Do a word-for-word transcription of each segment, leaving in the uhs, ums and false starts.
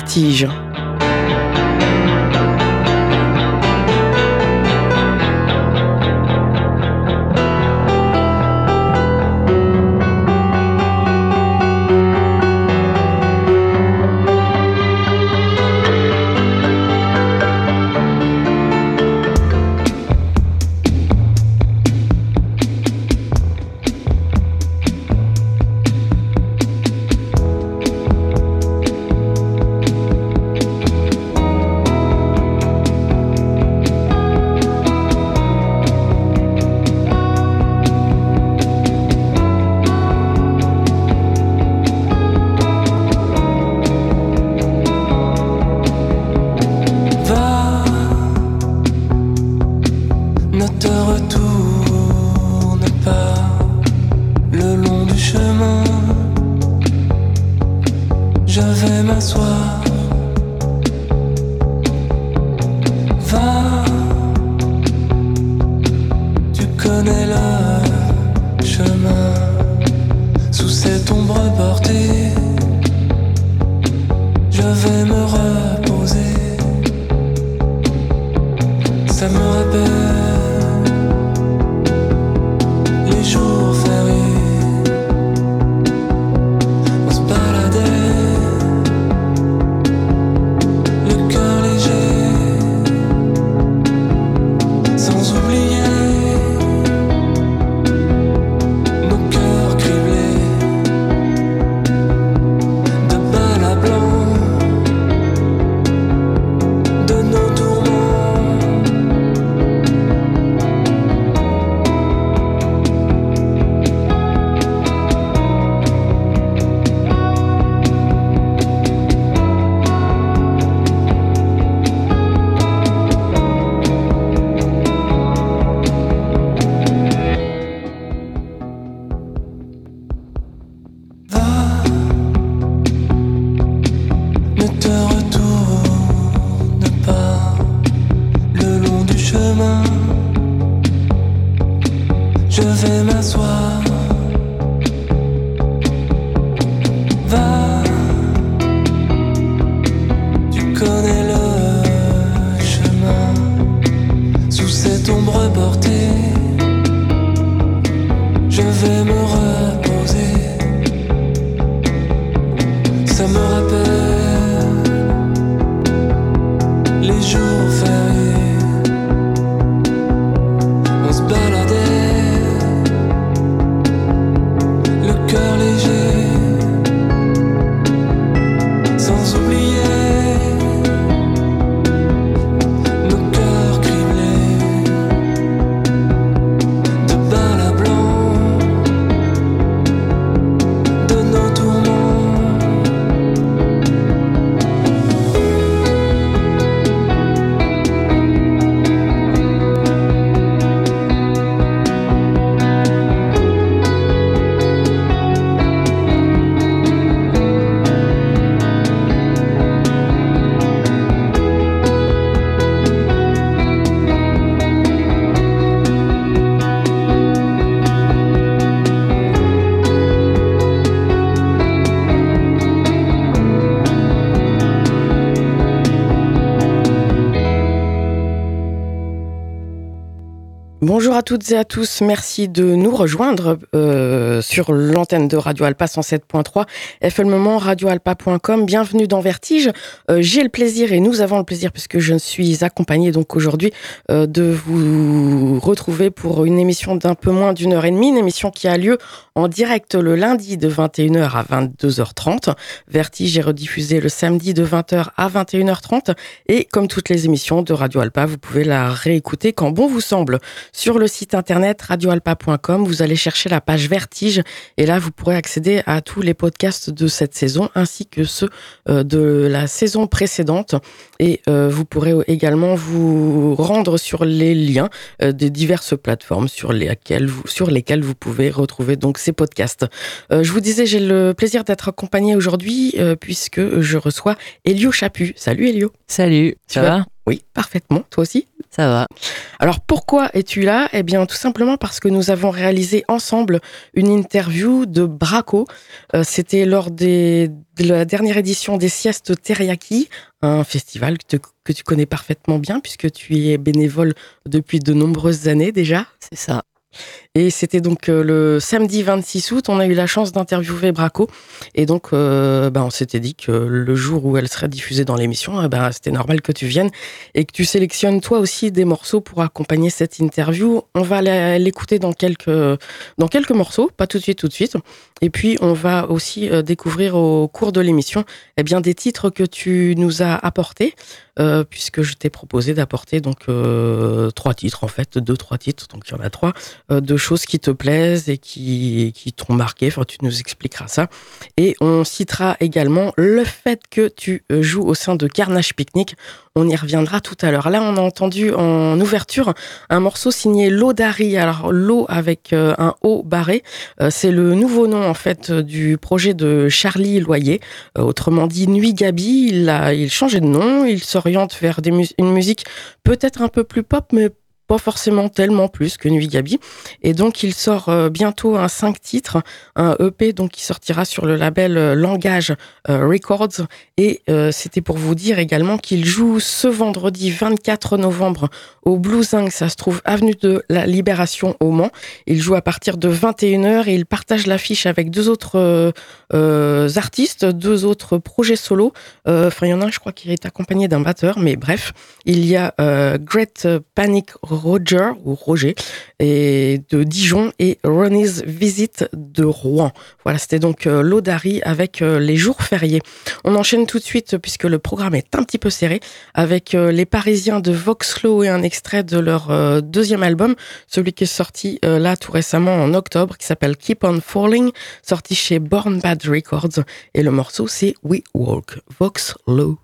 Vertige. Bonjour à toutes et à tous, merci de nous rejoindre euh, sur l'antenne de Radio Alpa cent sept point trois, F M radio alpa point com. Bienvenue dans Vertige. Euh, j'ai le plaisir et nous avons le plaisir, puisque je suis accompagnée donc aujourd'hui euh, de vous retrouver pour une émission d'un peu moins d'une heure et demie, une émission qui a lieu en direct le lundi de vingt et une heures à vingt-deux heures trente. Vertige est rediffusé le samedi de vingt heures à vingt et une heures trente et comme toutes les émissions de Radio Alpa, vous pouvez la réécouter quand bon vous semble. Sur le site internet radio alpa point com, vous allez chercher la page Vertige et là vous pourrez accéder à tous les podcasts de cette saison ainsi que ceux de la saison précédente et vous pourrez également vous rendre sur les liens des diverses plateformes sur lesquelles vous, sur lesquelles vous pouvez retrouver donc ces podcasts. Je vous disais, j'ai le plaisir d'être accompagnée aujourd'hui puisque je reçois Hélio Chaput. Salut Hélio. Salut, ça va ? Oui, parfaitement, toi aussi ? Ça va. Alors pourquoi es-tu là ? Eh bien tout simplement parce que nous avons réalisé ensemble une interview de Bracco. Euh, c'était lors des, de la dernière édition des Siestes Teriyaki, un festival que, te, que tu connais parfaitement bien puisque tu y es bénévole depuis de nombreuses années déjà. C'est ça. Et c'était donc euh, le samedi vingt-six août, on a eu la chance d'interviewer Bracco et donc euh, bah, on s'était dit que le jour où elle serait diffusée dans l'émission, eh ben, c'était normal que tu viennes et que tu sélectionnes toi aussi des morceaux pour accompagner cette interview. On va l'écouter dans quelques, dans quelques morceaux, pas tout de suite tout de suite, et puis on va aussi découvrir au cours de l'émission eh bien, des titres que tu nous as apportés. Euh, puisque je t'ai proposé d'apporter donc euh, trois titres en fait, deux, trois titres, donc il y en a trois, euh, de choses qui te plaisent et qui, qui t'ont marqué, enfin tu nous expliqueras ça. Et on citera également le fait que tu joues au sein de Carnage Piknik, on y reviendra tout à l'heure. Là on a entendu en ouverture un morceau signé L'eau d'Harry, alors l'eau avec euh, un O barré, euh, c'est le nouveau nom en fait du projet de Charlie Loyer, euh, autrement dit Nuit Gabi, il a il changeait de nom, il sort vers des mus- une musique peut-être un peu plus pop, mais pas forcément tellement plus que Nuit Gabi. Et donc, il sort euh, bientôt un cinq titres, un E P donc, qui sortira sur le label euh, Langage euh, Records. Et euh, c'était pour vous dire également qu'il joue ce vendredi vingt-quatre novembre au Bluesing. Ça se trouve avenue de la Libération au Mans. Il joue à partir de vingt et une heures et il partage l'affiche avec deux autres euh, euh, artistes, deux autres projets solos. Enfin, euh, il y en a un, je crois, qui est accompagné d'un batteur, mais bref. Il y a euh, Great Panic Re-Roger ou Roger et de Dijon et Ronnie's Visite de Rouen. Voilà, c'était donc euh, L'eau d'Harry avec euh, les jours fériés. On enchaîne tout de suite puisque le programme est un petit peu serré avec euh, les Parisiens de Vox Low et un extrait de leur euh, deuxième album, celui qui est sorti euh, là tout récemment en octobre, qui s'appelle Keep On Falling, sorti chez Born Bad Records, et le morceau c'est We Walk, Vox Low.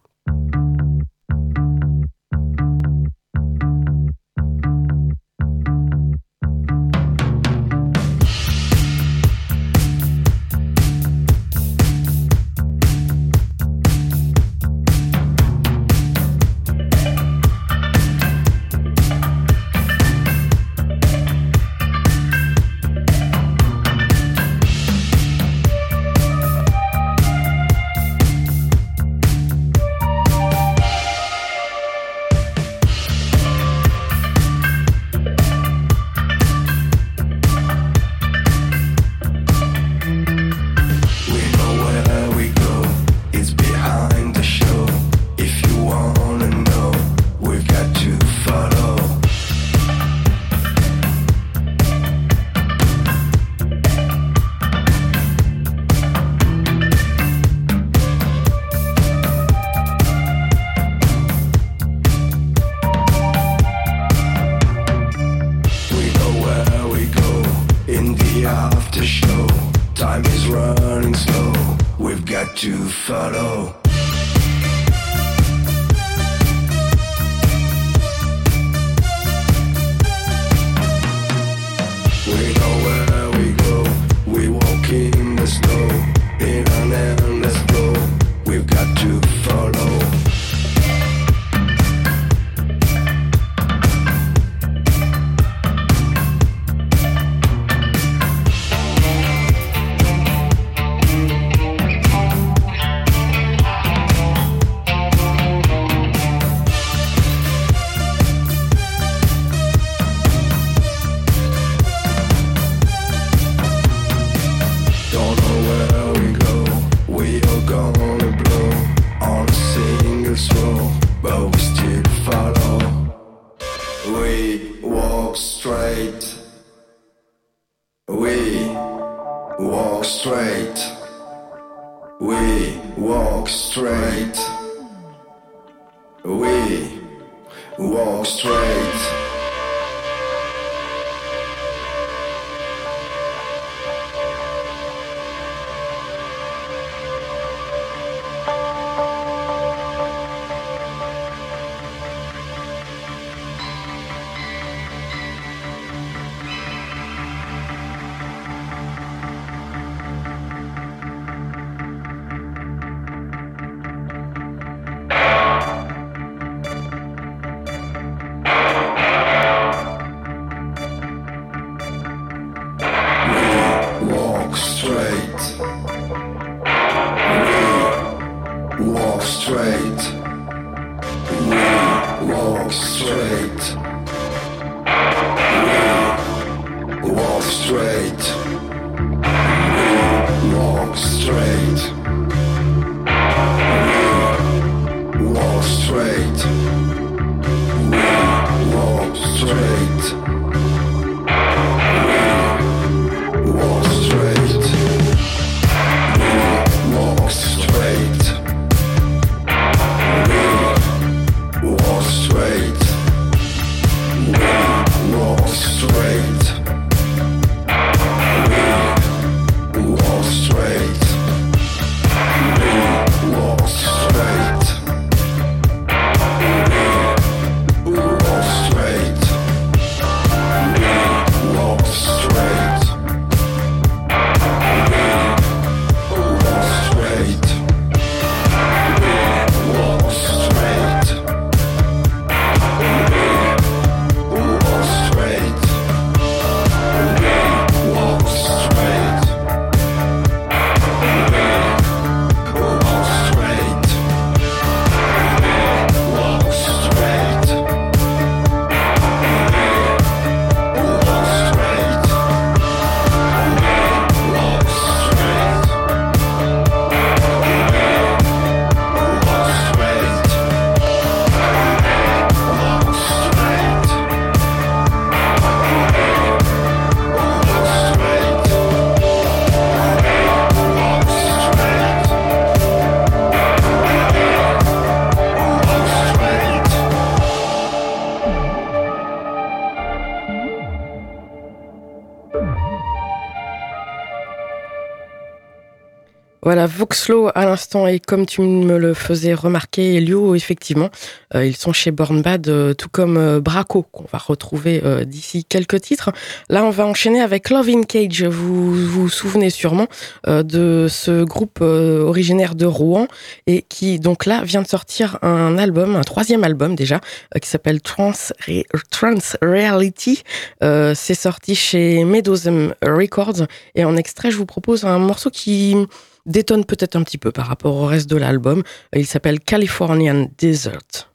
Voilà, Vox Low à l'instant, et comme tu me le faisais remarquer, Hélio, effectivement, euh, ils sont chez Born Bad, euh, tout comme euh, Bracco, qu'on va retrouver euh, d'ici quelques titres. Là, on va enchaîner avec Lovin Cage. Vous vous souvenez sûrement euh, de ce groupe euh, originaire de Rouen, et qui, donc là, vient de sortir un album, un troisième album déjà, euh, qui s'appelle Trans, Re- Trans Reality. Euh, c'est sorti chez Medosum Records, et en extrait, je vous propose un morceau qui détonne peut-être un petit peu par rapport au reste de l'album. Il s'appelle Californian Desert.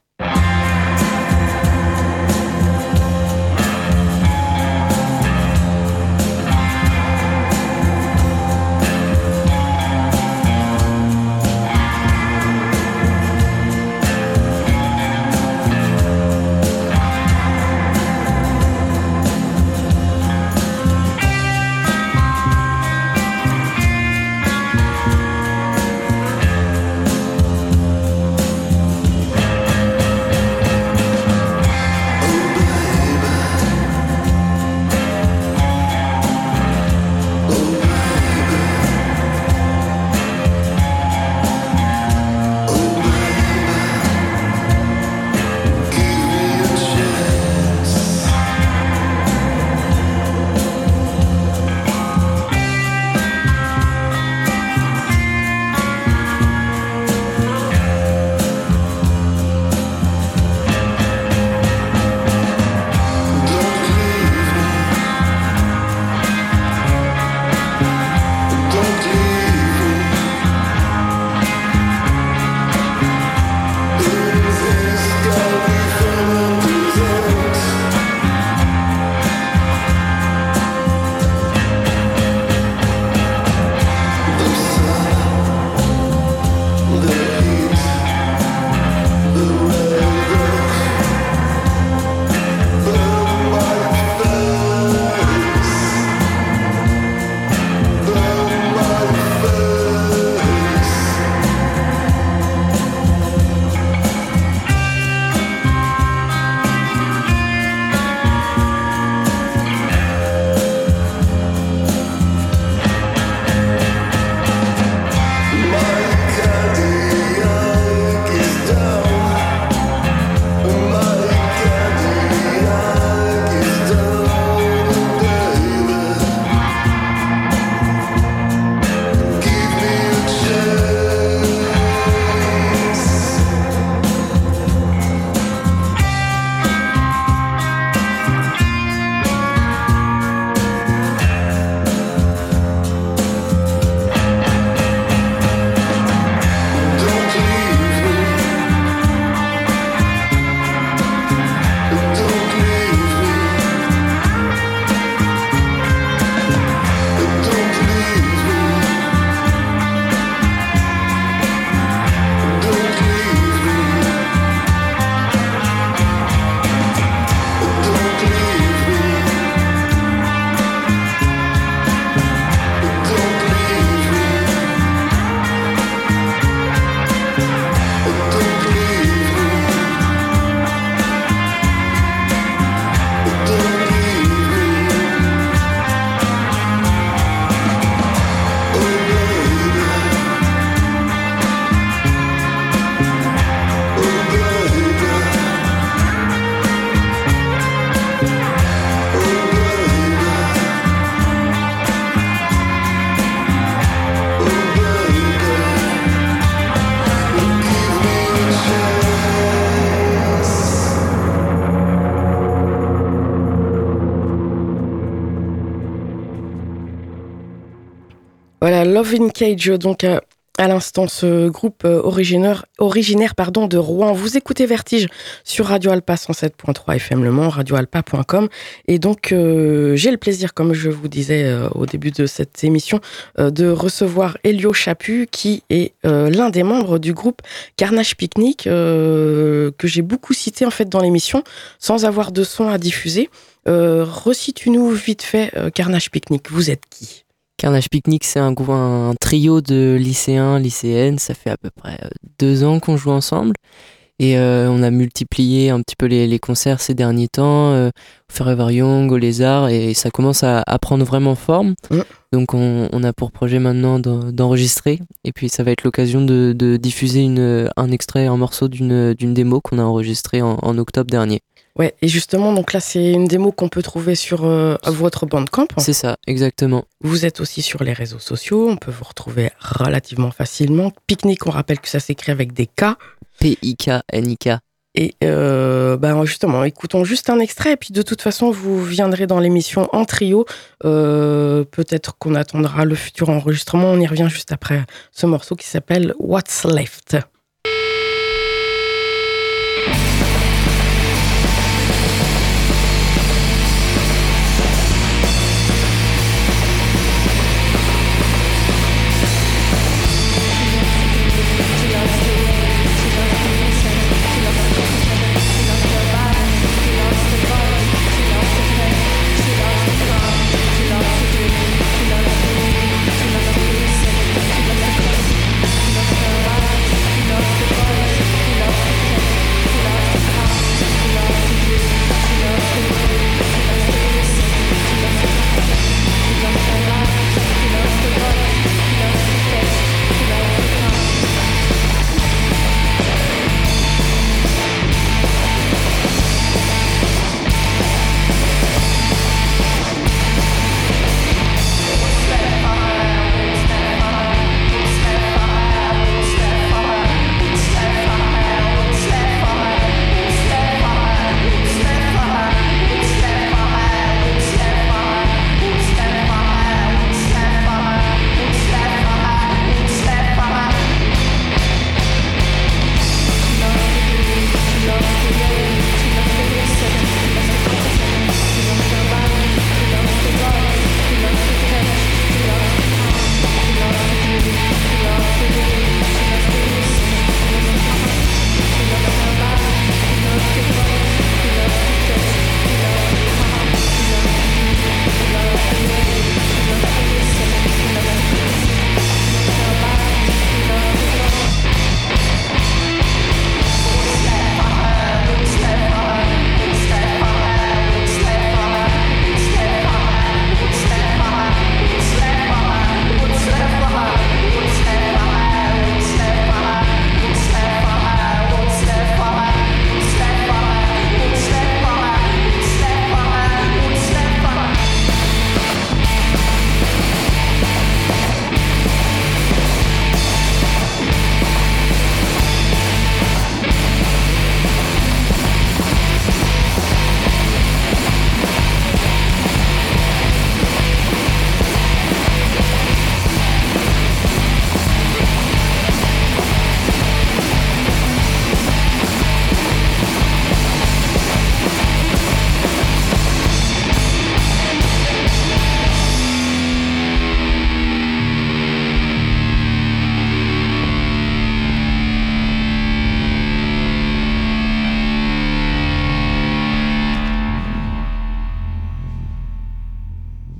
Lovin Cage, donc à, à l'instant, ce groupe originaire, originaire pardon, de Rouen. Vous écoutez Vertige sur Radio Alpa cent sept point trois F M Le Mans, radio alpa point com. Et donc, euh, j'ai le plaisir, comme je vous disais euh, au début de cette émission, euh, de recevoir Hélio Chaput, qui est euh, l'un des membres du groupe Carnage Piknik, euh, que j'ai beaucoup cité en fait dans l'émission, sans avoir de son à diffuser. Euh, resitue-nous vite fait euh, Carnage Piknik, vous êtes qui ? Carnage Piknik, c'est un, un trio de lycéens, lycéennes. Ça fait à peu près deux ans qu'on joue ensemble. Et euh, on a multiplié un petit peu les, les concerts ces derniers temps. Euh, Forever Young, aux Lézards, et ça commence à, à prendre vraiment forme. Mmh. Donc on, on a pour projet maintenant d'en, d'enregistrer, et puis ça va être l'occasion de, de diffuser une, un extrait, un morceau d'une, d'une démo qu'on a enregistrée en, en octobre dernier. Ouais, et justement, donc là, c'est une démo qu'on peut trouver sur euh, votre Bandcamp. C'est ça, exactement. Vous êtes aussi sur les réseaux sociaux, on peut vous retrouver relativement facilement. Piknik, on rappelle que ça s'écrit avec des K. P I K N I K. Et euh, bah justement, écoutons juste un extrait, et puis de toute façon, vous viendrez dans l'émission en trio. Euh, peut-être qu'on attendra le futur enregistrement, on y revient juste après ce morceau qui s'appelle « What's Left ».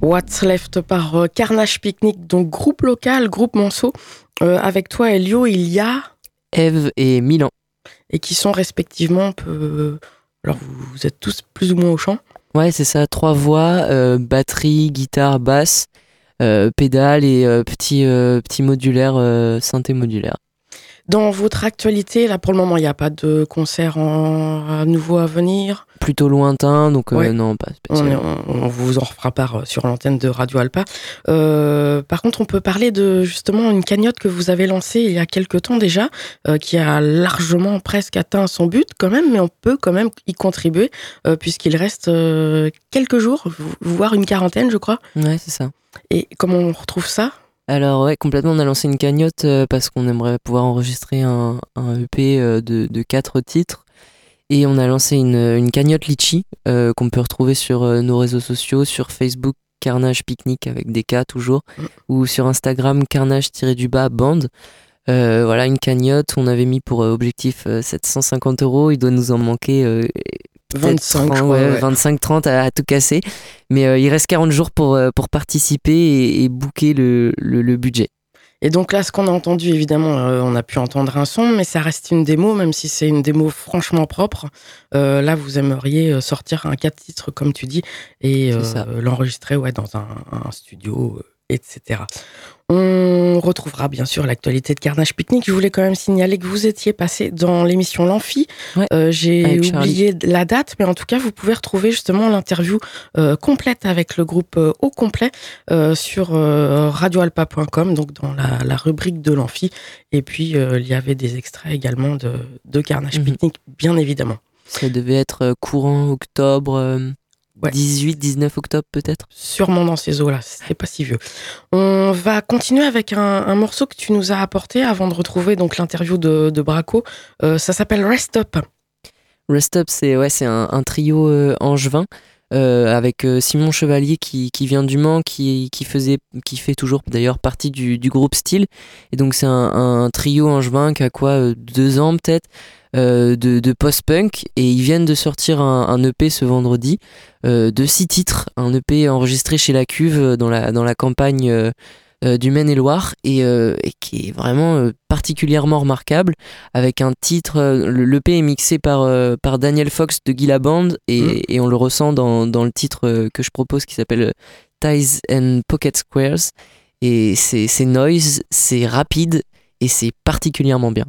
What's Left par euh, Carnage Piknik, donc groupe local, groupe Monceau. Euh, avec toi, Hélio, il y a... Ève et Milan. Et qui sont respectivement... Peu... Alors, vous êtes tous plus ou moins au chant. Ouais, c'est ça, trois voix, euh, batterie, guitare, basse, euh, pédale et euh, petit, euh, petit modulaire, euh, synthé modulaire. Dans votre actualité, là pour le moment, il n'y a pas de concert en... à nouveau à venir. Plutôt lointain, donc ouais. euh, non, pas spécialement. On, on, on vous en refera part sur l'antenne de Radio Alpa. Euh, par contre, on peut parler de justement une cagnotte que vous avez lancée il y a quelques temps déjà, euh, qui a largement presque atteint son but quand même, mais on peut quand même y contribuer, euh, puisqu'il reste euh, quelques jours, voire une quarantaine, je crois. Ouais, c'est ça. Et comment on retrouve ça ? Alors ouais, complètement, on a lancé une cagnotte parce qu'on aimerait pouvoir enregistrer un, un E P de, de quatre titres. Et on a lancé une, une cagnotte Litchi euh, qu'on peut retrouver sur nos réseaux sociaux, sur Facebook Carnage Piknik avec des K toujours, mmh. ou sur Instagram Carnage-du-Bas-Bands. Euh, voilà, une cagnotte, on avait mis pour objectif sept cent cinquante euros, il doit nous en manquer... Euh, vingt-cinq, trente, ouais, ouais. vingt-cinq trente à, à tout casser, mais euh, il reste quarante jours pour, euh, pour participer et, et booker le, le, le budget. Et donc là, ce qu'on a entendu, évidemment, euh, on a pu entendre un son, mais ça reste une démo, même si c'est une démo franchement propre. Euh, là, vous aimeriez sortir un quatre titres, comme tu dis, et euh, l'enregistrer ouais, dans un, un studio, et cetera. On retrouvera bien sûr l'actualité de Carnage Piknik. Je voulais quand même signaler que vous étiez passé dans l'émission L'Amphi. Ouais, euh, j'ai oublié la date, mais en tout cas, vous pouvez retrouver justement l'interview euh, complète avec le groupe euh, au complet euh, sur euh, radio alpa point com, donc dans la, la rubrique de l'Amphi. Et puis, euh, il y avait des extraits également de, de Carnage mmh. Piknik, bien évidemment. Ça devait être courant octobre... Euh... Ouais. dix-huit dix-neuf octobre peut-être. Sûrement dans ces eaux-là, c'est pas si vieux. On va continuer avec un, un morceau que tu nous as apporté avant de retrouver donc l'interview de, de Bracco. Euh, ça s'appelle Rest Up. Rest Up, c'est, ouais, c'est un, un trio euh, angevin euh, avec euh, Simon Chevalier qui, qui vient du Mans, qui, qui, faisait, qui fait toujours d'ailleurs partie du, du groupe Style. Et donc c'est un, un trio angevin qui a quoi, euh, deux ans peut-être Euh, de, de post-punk, et ils viennent de sortir un, un E P ce vendredi euh, de six titres, un E P enregistré chez La Cuve dans la, dans la campagne euh, euh, du Maine-et-Loire et, euh, et qui est vraiment euh, particulièrement remarquable avec un titre, euh, l'E P est mixé par, euh, par Daniel Fox de Guy Labande et, mmh. et on le ressent dans, dans le titre euh, que je propose qui s'appelle Ties and Pocket Squares, et c'est, c'est noise, c'est rapide et c'est particulièrement bien.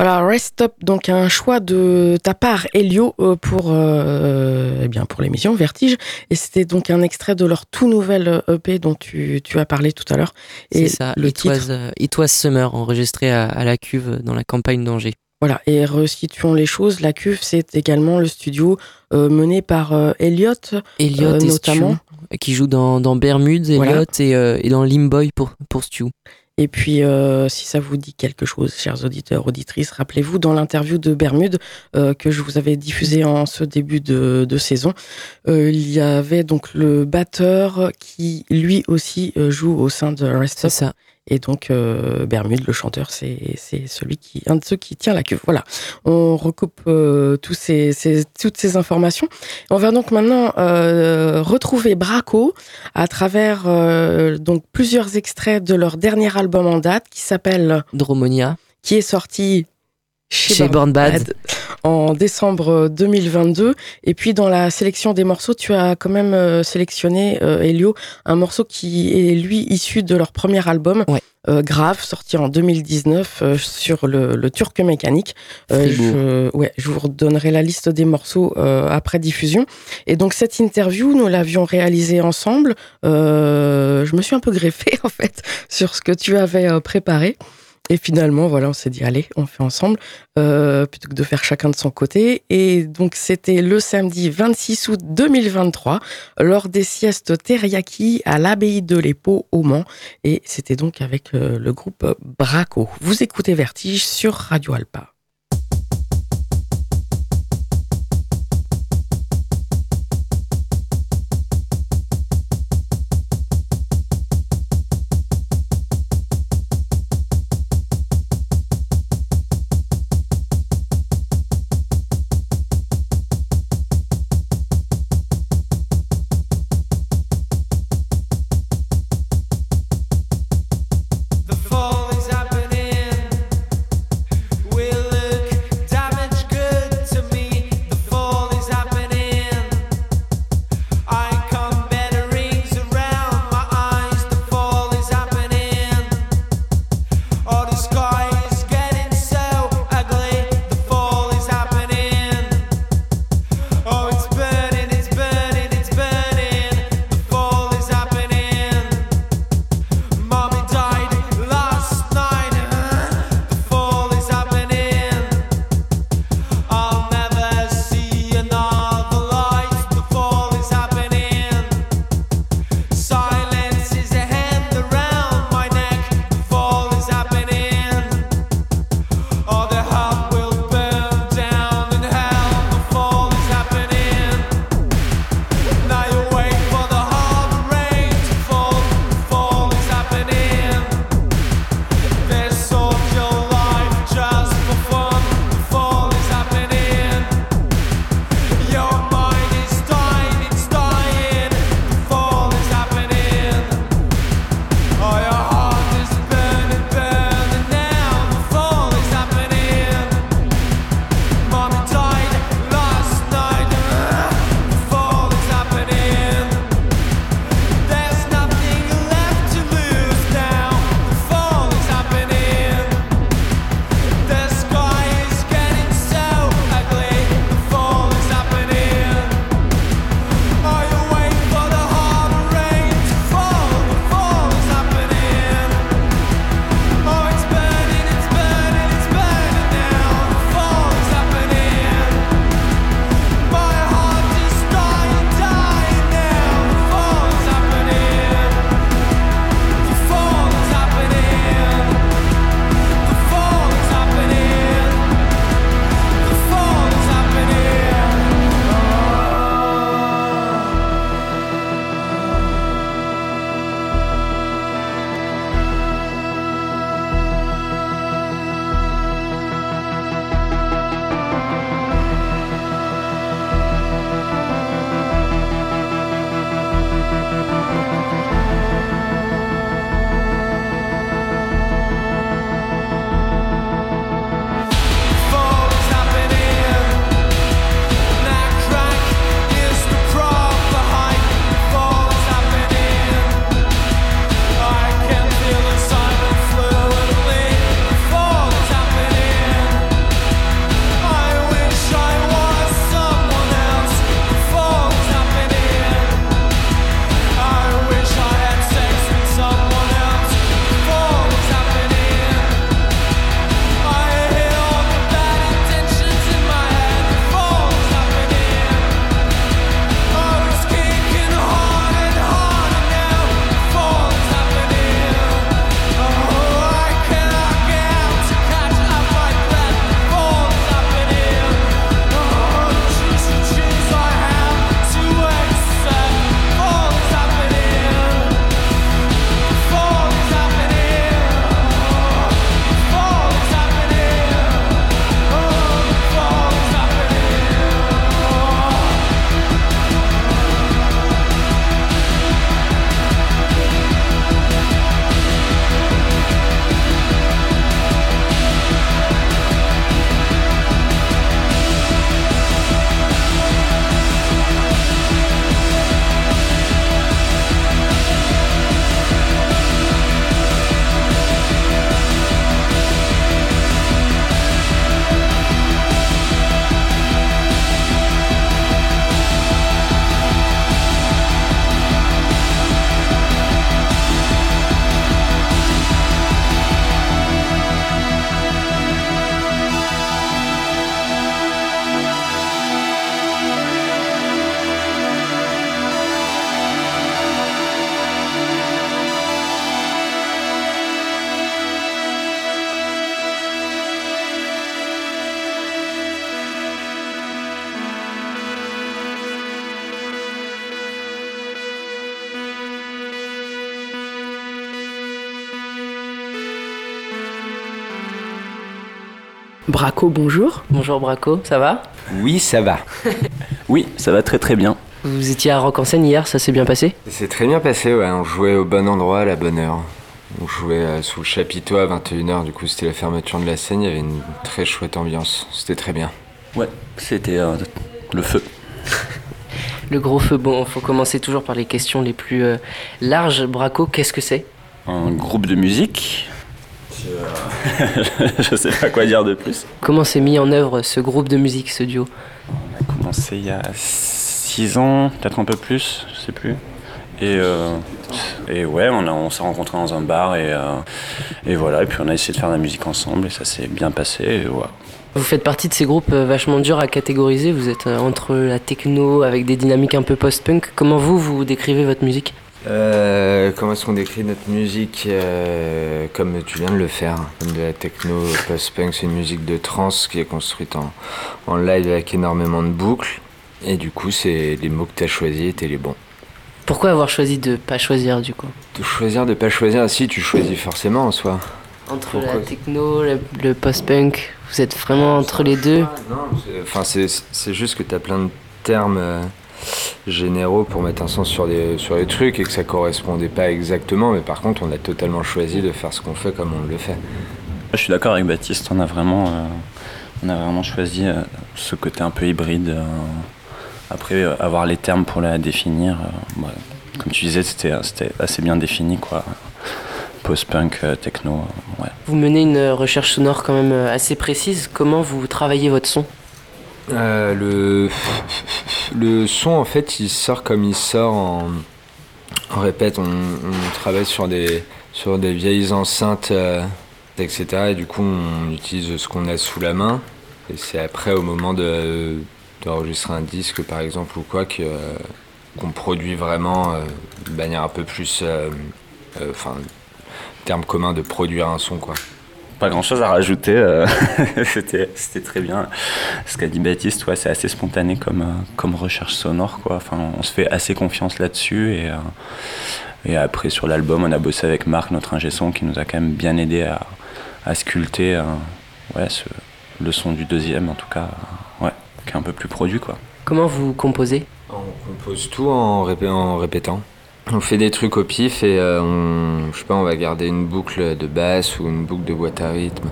Voilà, Rest Up, donc un choix de ta part, Hélio, pour, euh, eh bien pour l'émission Vertige. Et c'était donc un extrait de leur tout nouvel E P dont tu, tu as parlé tout à l'heure. Et c'est ça, le It, titre... was, It Was Summer, enregistré à, à La Cuve dans la campagne d'Angers. Voilà, et resituons les choses, La Cuve, c'est également le studio euh, mené par euh, Elliott, Elliott euh, et notamment. Stu, qui joue dans, dans Bermudes, Elliott, voilà. et, euh, et dans Limboy pour, pour Stu. Et puis, euh, si ça vous dit quelque chose, chers auditeurs, auditrices, rappelez-vous, dans l'interview de Bermude euh, que je vous avais diffusée en ce début de, de saison, euh, il y avait donc le batteur qui, lui aussi, euh, joue au sein de Rest Up. C'est ça. Et donc, euh, Bermude, le chanteur, c'est, c'est celui qui, un de ceux qui tient La Cuve. Voilà, on recoupe euh, tous ces, ces, toutes ces informations. On va donc maintenant euh, retrouver Bracco à travers euh, donc plusieurs extraits de leur dernier album en date qui s'appelle Dromonia, qui est sorti chez, chez Born Bad en décembre deux mille vingt-deux. Et puis dans la sélection des morceaux, tu as quand même euh, sélectionné, euh, Hélio, un morceau qui est lui issu de leur premier album, ouais. euh, Grave, sorti en deux mille dix-neuf euh, sur le, le Turc Mécanique. Euh, je, ouais, je vous redonnerai la liste des morceaux euh, après diffusion. Et donc cette interview, nous l'avions réalisée ensemble. Euh, je me suis un peu greffée en fait sur ce que tu avais euh, préparé. Et finalement, voilà, on s'est dit, allez, on fait ensemble, euh, plutôt que de faire chacun de son côté. Et donc, c'était le samedi vingt-six août deux mille vingt-trois, lors des siestes Teriyaki à l'Abbaye de l'Épau, au Mans. Et c'était donc avec euh, le groupe Bracco. Vous écoutez Vertige sur Radio Alpa. Will Bracco, bonjour. Bonjour Bracco, ça va ? Oui, ça va. Oui, ça va très très bien. Vous étiez à Rock en Seine hier, ça s'est bien passé ? C'est très bien passé, ouais. On jouait au bon endroit à la bonne heure. On jouait sous le chapiteau à vingt et une heures, du coup c'était la fermeture de la scène, il y avait une très chouette ambiance, c'était très bien. Ouais, c'était euh, le feu. Le gros feu. Bon, faut commencer toujours par les questions les plus euh, larges. Bracco, qu'est-ce que c'est ? Un groupe de musique. Je sais pas quoi dire de plus. Comment s'est mis en œuvre ce groupe de musique, ce duo ? On a commencé il y a six ans, peut-être un peu plus, je sais plus. Et, euh, et ouais, on, a, on s'est rencontrés dans un bar et, euh, et voilà. Et puis on a essayé de faire de la musique ensemble et ça s'est bien passé. Et voilà. Vous faites partie de ces groupes vachement durs à catégoriser. Vous êtes entre la techno avec des dynamiques un peu post-punk. Comment vous, vous décrivez votre musique ? Euh, comment est-ce qu'on décrit notre musique ? euh, Comme tu viens de le faire, comme de la techno post-punk, c'est une musique de trance qui est construite en, en live avec énormément de boucles. Et du coup, c'est les mots que tu as choisis, t'es les bons. Pourquoi avoir choisi de pas choisir du coup ? De choisir de pas choisir, si tu choisis forcément en soi. Entre Pourquoi la techno, le, le post-punk, vous êtes vraiment euh, entre les deux ? Non, c'est, enfin c'est, c'est juste que t'as plein de termes. Euh... généraux pour mettre un sens sur les, sur les trucs et que ça correspondait pas exactement, mais par contre on a totalement choisi de faire ce qu'on fait comme on le fait. Je suis d'accord avec Baptiste, on a vraiment, euh, on a vraiment choisi euh, ce côté un peu hybride. Euh, après euh, avoir les termes pour la définir, euh, bah, comme tu disais c'était, c'était assez bien défini quoi. Post-punk, euh, techno, euh, ouais. Vous menez une recherche sonore quand même assez précise, comment vous travaillez votre son ? Euh, le, le son en fait il sort comme il sort en, en répète, on, on travaille sur des, sur des vieilles enceintes euh, etc et du coup on utilise ce qu'on a sous la main et c'est après au moment de, d'enregistrer un disque par exemple ou quoi que, euh, qu'on produit vraiment euh, de manière un peu plus euh, euh, enfin terme commun de produire un son quoi. Pas grand chose à rajouter, euh, c'était, c'était très bien. Ce qu'a dit Baptiste, ouais, c'est assez spontané comme, euh, comme recherche sonore, quoi. Enfin, on se fait assez confiance là-dessus. Et, euh, et après, sur l'album, on a bossé avec Marc, notre ingé son, qui nous a quand même bien aidé à, à sculpter euh, ouais, ce, le son du deuxième, en tout cas, euh, ouais, qui est un peu plus produit, quoi. Comment vous composez ? On compose tout en, répé- en répétant. On fait des trucs au pif et euh, on, je sais pas, on va garder une boucle de basse ou une boucle de boîte à rythme.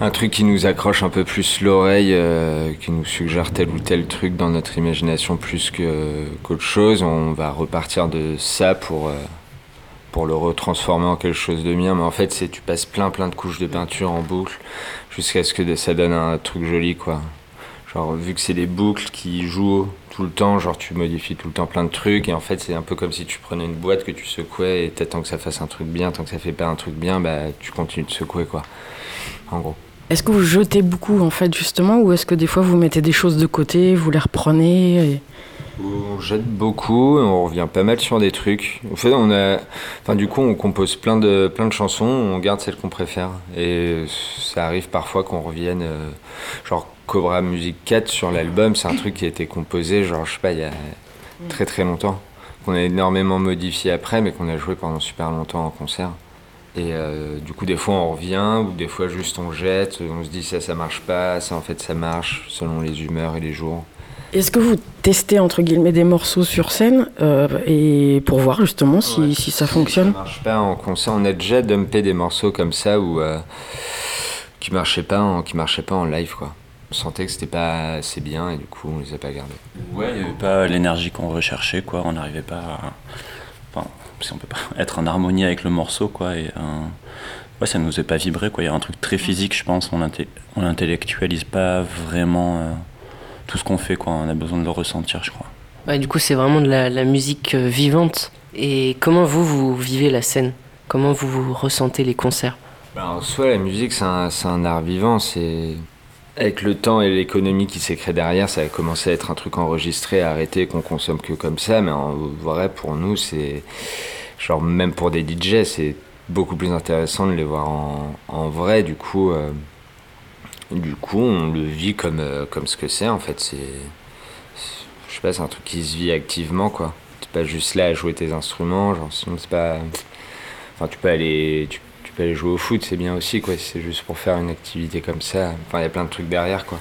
Un truc qui nous accroche un peu plus l'oreille, euh, qui nous suggère tel ou tel truc dans notre imagination plus que, qu'autre chose. On va repartir de ça pour, euh, pour le retransformer en quelque chose de mien. Mais en fait, c'est, tu passes plein plein de couches de peinture en boucle jusqu'à ce que ça donne un truc joli, quoi. Genre, vu que c'est des boucles qui jouent tout le temps, genre tu modifies tout le temps plein de trucs et en fait c'est un peu comme si tu prenais une boîte que tu secouais et t'attends que ça fasse un truc bien, tant que ça fait pas un truc bien, bah tu continues de secouer quoi, en gros. Est-ce que vous jetez beaucoup en fait justement ou est-ce que des fois vous mettez des choses de côté, vous les reprenez et... On jette beaucoup, on revient pas mal sur des trucs. En fait, on a, enfin, du coup, on compose plein de, plein de chansons, on garde celles qu'on préfère. Et ça arrive parfois qu'on revienne, euh, genre Cobra Music quatre sur l'album, c'est un truc qui a été composé, genre, je sais pas, il y a très très longtemps, qu'on a énormément modifié après, mais qu'on a joué pendant super longtemps en concert. Et euh, du coup, des fois, on revient, ou des fois, juste on jette, on se dit ça, ça marche pas, ça, en fait, ça marche, selon les humeurs et les jours. Est-ce que vous testez entre guillemets des morceaux sur scène euh, et pour voir justement si, ouais, si ça fonctionne ? Si ça marche pas en concert, on a déjà dumpé des morceaux comme ça où euh, qui marchaient pas, en, qui marchaient pas en live quoi. On sentait que c'était pas assez bien et du coup on les a pas gardés. Ouais, il y avait pas l'énergie qu'on recherchait quoi, on n'arrivait pas à... enfin, on peut pas être en harmonie avec le morceau quoi et euh... ouais, ça nous faisait pas vibrer quoi. Il y a un truc très physique je pense, on inté... on intellectualise pas vraiment. Euh... tout ce qu'on fait, quoi. On a besoin de le ressentir, je crois. Ouais, du coup, c'est vraiment de la, la musique euh, vivante. Et comment vous, vous vivez la scène ? Comment vous, vous ressentez les concerts ? Ben, en soi, la musique, c'est un, c'est un art vivant. C'est... Avec le temps et l'économie qui s'est créée derrière, ça a commencé à être un truc enregistré, arrêté, qu'on consomme que comme ça. Mais en vrai, pour nous, c'est... genre même pour des D J, c'est beaucoup plus intéressant de les voir en, en vrai, du coup... Euh... Du coup, on le vit comme, euh, comme ce que c'est, en fait. C'est, c'est, je sais pas, c'est un truc qui se vit activement, quoi. T'es pas juste là à jouer tes instruments, genre, sinon c'est pas... Enfin, tu peux aller, tu, tu peux aller jouer au foot, c'est bien aussi, quoi. Si c'est juste pour faire une activité comme ça, enfin, il y a plein de trucs derrière, quoi.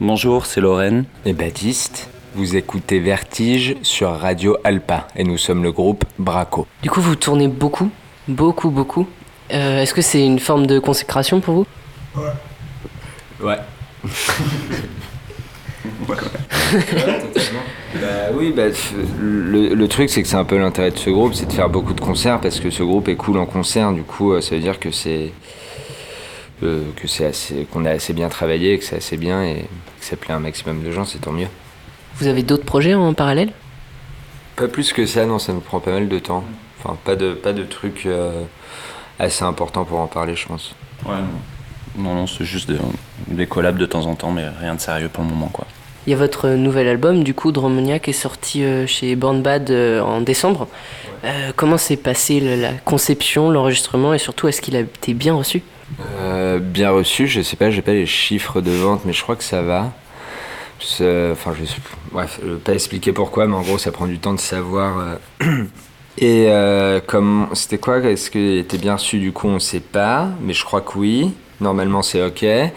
Bonjour, c'est Lorraine et Baptiste. Vous écoutez Vertige sur Radio Alpa et nous sommes le groupe Bracco. Du coup, vous tournez beaucoup, beaucoup, beaucoup. Euh, est-ce que c'est une forme de consécration pour vous ? Ouais. Ouais. Ouais, totalement. Bah oui, bah, le, le truc, c'est que c'est un peu l'intérêt de ce groupe, c'est de faire beaucoup de concerts parce que ce groupe est cool en concert. Du coup, ça veut dire que c'est... Euh, que c'est assez, qu'on a assez bien travaillé, que c'est assez bien et que ça plaît à un maximum de gens, c'est tant mieux. Vous avez d'autres projets en parallèle ? Pas plus que ça, non, ça nous prend pas mal de temps. Enfin, pas de, pas de trucs euh, assez importants pour en parler, je pense. Ouais, non, non, non c'est juste des, des collabs de temps en temps, mais rien de sérieux pour le moment, quoi. Il y a votre nouvel album, du coup, Dromonia, qui est sorti euh, chez Born Bad euh, en décembre. Ouais. Euh, comment s'est passée la conception, l'enregistrement et surtout, est-ce qu'il a été bien reçu ? Euh, bien reçu, je sais pas, j'ai pas les chiffres de vente, mais je crois que ça va. Enfin, je, bref, je vais pas expliquer pourquoi, mais en gros, ça prend du temps de savoir. Euh, et euh, comme c'était quoi, est-ce qu'il était bien reçu, du coup, on sait pas, mais je crois que oui. Normalement, c'est ok. Et,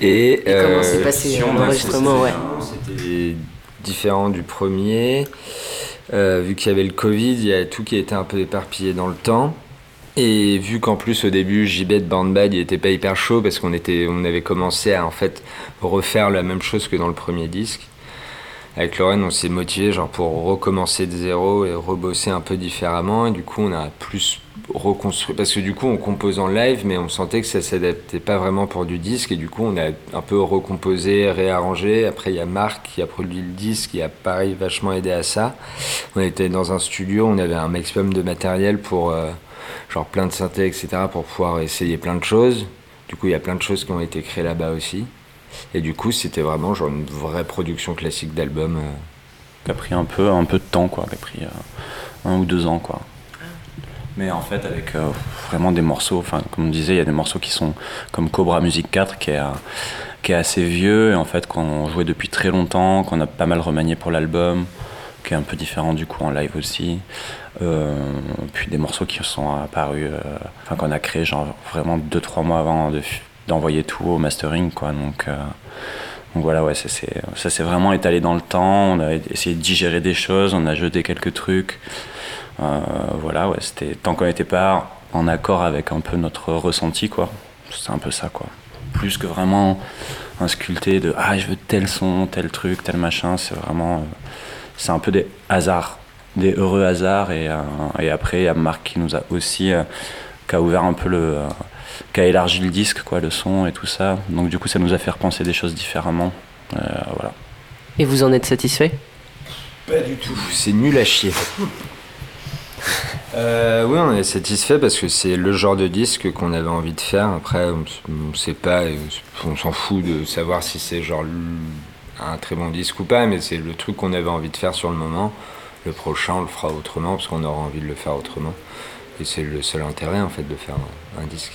et euh, comment s'est passé l'enregistrement, ouais. C'était différent du premier. Euh, vu qu'il y avait le Covid, il y a tout qui était un peu éparpillé dans le temps. Et vu qu'en plus au début J B de Born Bad il était pas hyper chaud parce qu'on était, on avait commencé à en fait refaire la même chose que dans le premier disque. Avec Lorraine on s'est motivé genre pour recommencer de zéro et rebosser un peu différemment et du coup on a plus reconstruit parce que du coup on compose en live mais on sentait que ça s'adaptait pas vraiment pour du disque et du coup on a un peu recomposé, réarrangé. Après il y a Marc qui a produit le disque, qui a pareil vachement aidé à ça. On était dans un studio, on avait un maximum de matériel pour euh, genre plein de synthés, et cetera, pour pouvoir essayer plein de choses. Du coup, il y a plein de choses qui ont été créées là-bas aussi. Et du coup, c'était vraiment genre une vraie production classique d'album. Qui a pris un peu, un peu de temps, quoi. Qui a pris euh, un ou deux ans, quoi. Mais en fait, avec euh, vraiment des morceaux, enfin, comme on disait, il y a des morceaux qui sont comme Cobra Music quatre, qui est, euh, qui est assez vieux, et en fait, qu'on jouait depuis très longtemps, qu'on a pas mal remanié pour l'album, qui est un peu différent du coup en live aussi. Euh, puis des morceaux qui sont apparus, euh, enfin qu'on a créé genre vraiment deux trois mois avant de, d'envoyer tout au mastering, quoi. Donc, euh, donc voilà, ouais, ça c'est, ça c'est vraiment étalé dans le temps. On a essayé de digérer des choses, on a jeté quelques trucs. Euh, voilà, ouais, c'était tant qu'on n'était pas en accord avec un peu notre ressenti, quoi. C'est un peu ça, quoi. Plus que vraiment sculpté de ah je veux tel son, tel truc, tel machin, c'est vraiment. Euh, C'est un peu des hasards, des heureux hasards. Et, euh, et après, il y a Marc qui nous a aussi, euh, qui a ouvert un peu le. Euh, qui a élargi le disque, quoi, le son et tout ça. Donc, du coup, ça nous a fait repenser des choses différemment. Euh, voilà. Et vous en êtes satisfait ? Pas du tout. C'est nul à chier. euh, oui, on est satisfait parce que c'est le genre de disque qu'on avait envie de faire. Après, on ne sait pas, on s'en fout de savoir si c'est genre. Un très bon disque ou pas, mais c'est le truc qu'on avait envie de faire sur le moment. Le prochain, on le fera autrement, parce qu'on aura envie de le faire autrement. Et c'est le seul intérêt, en fait, de faire un, un disque.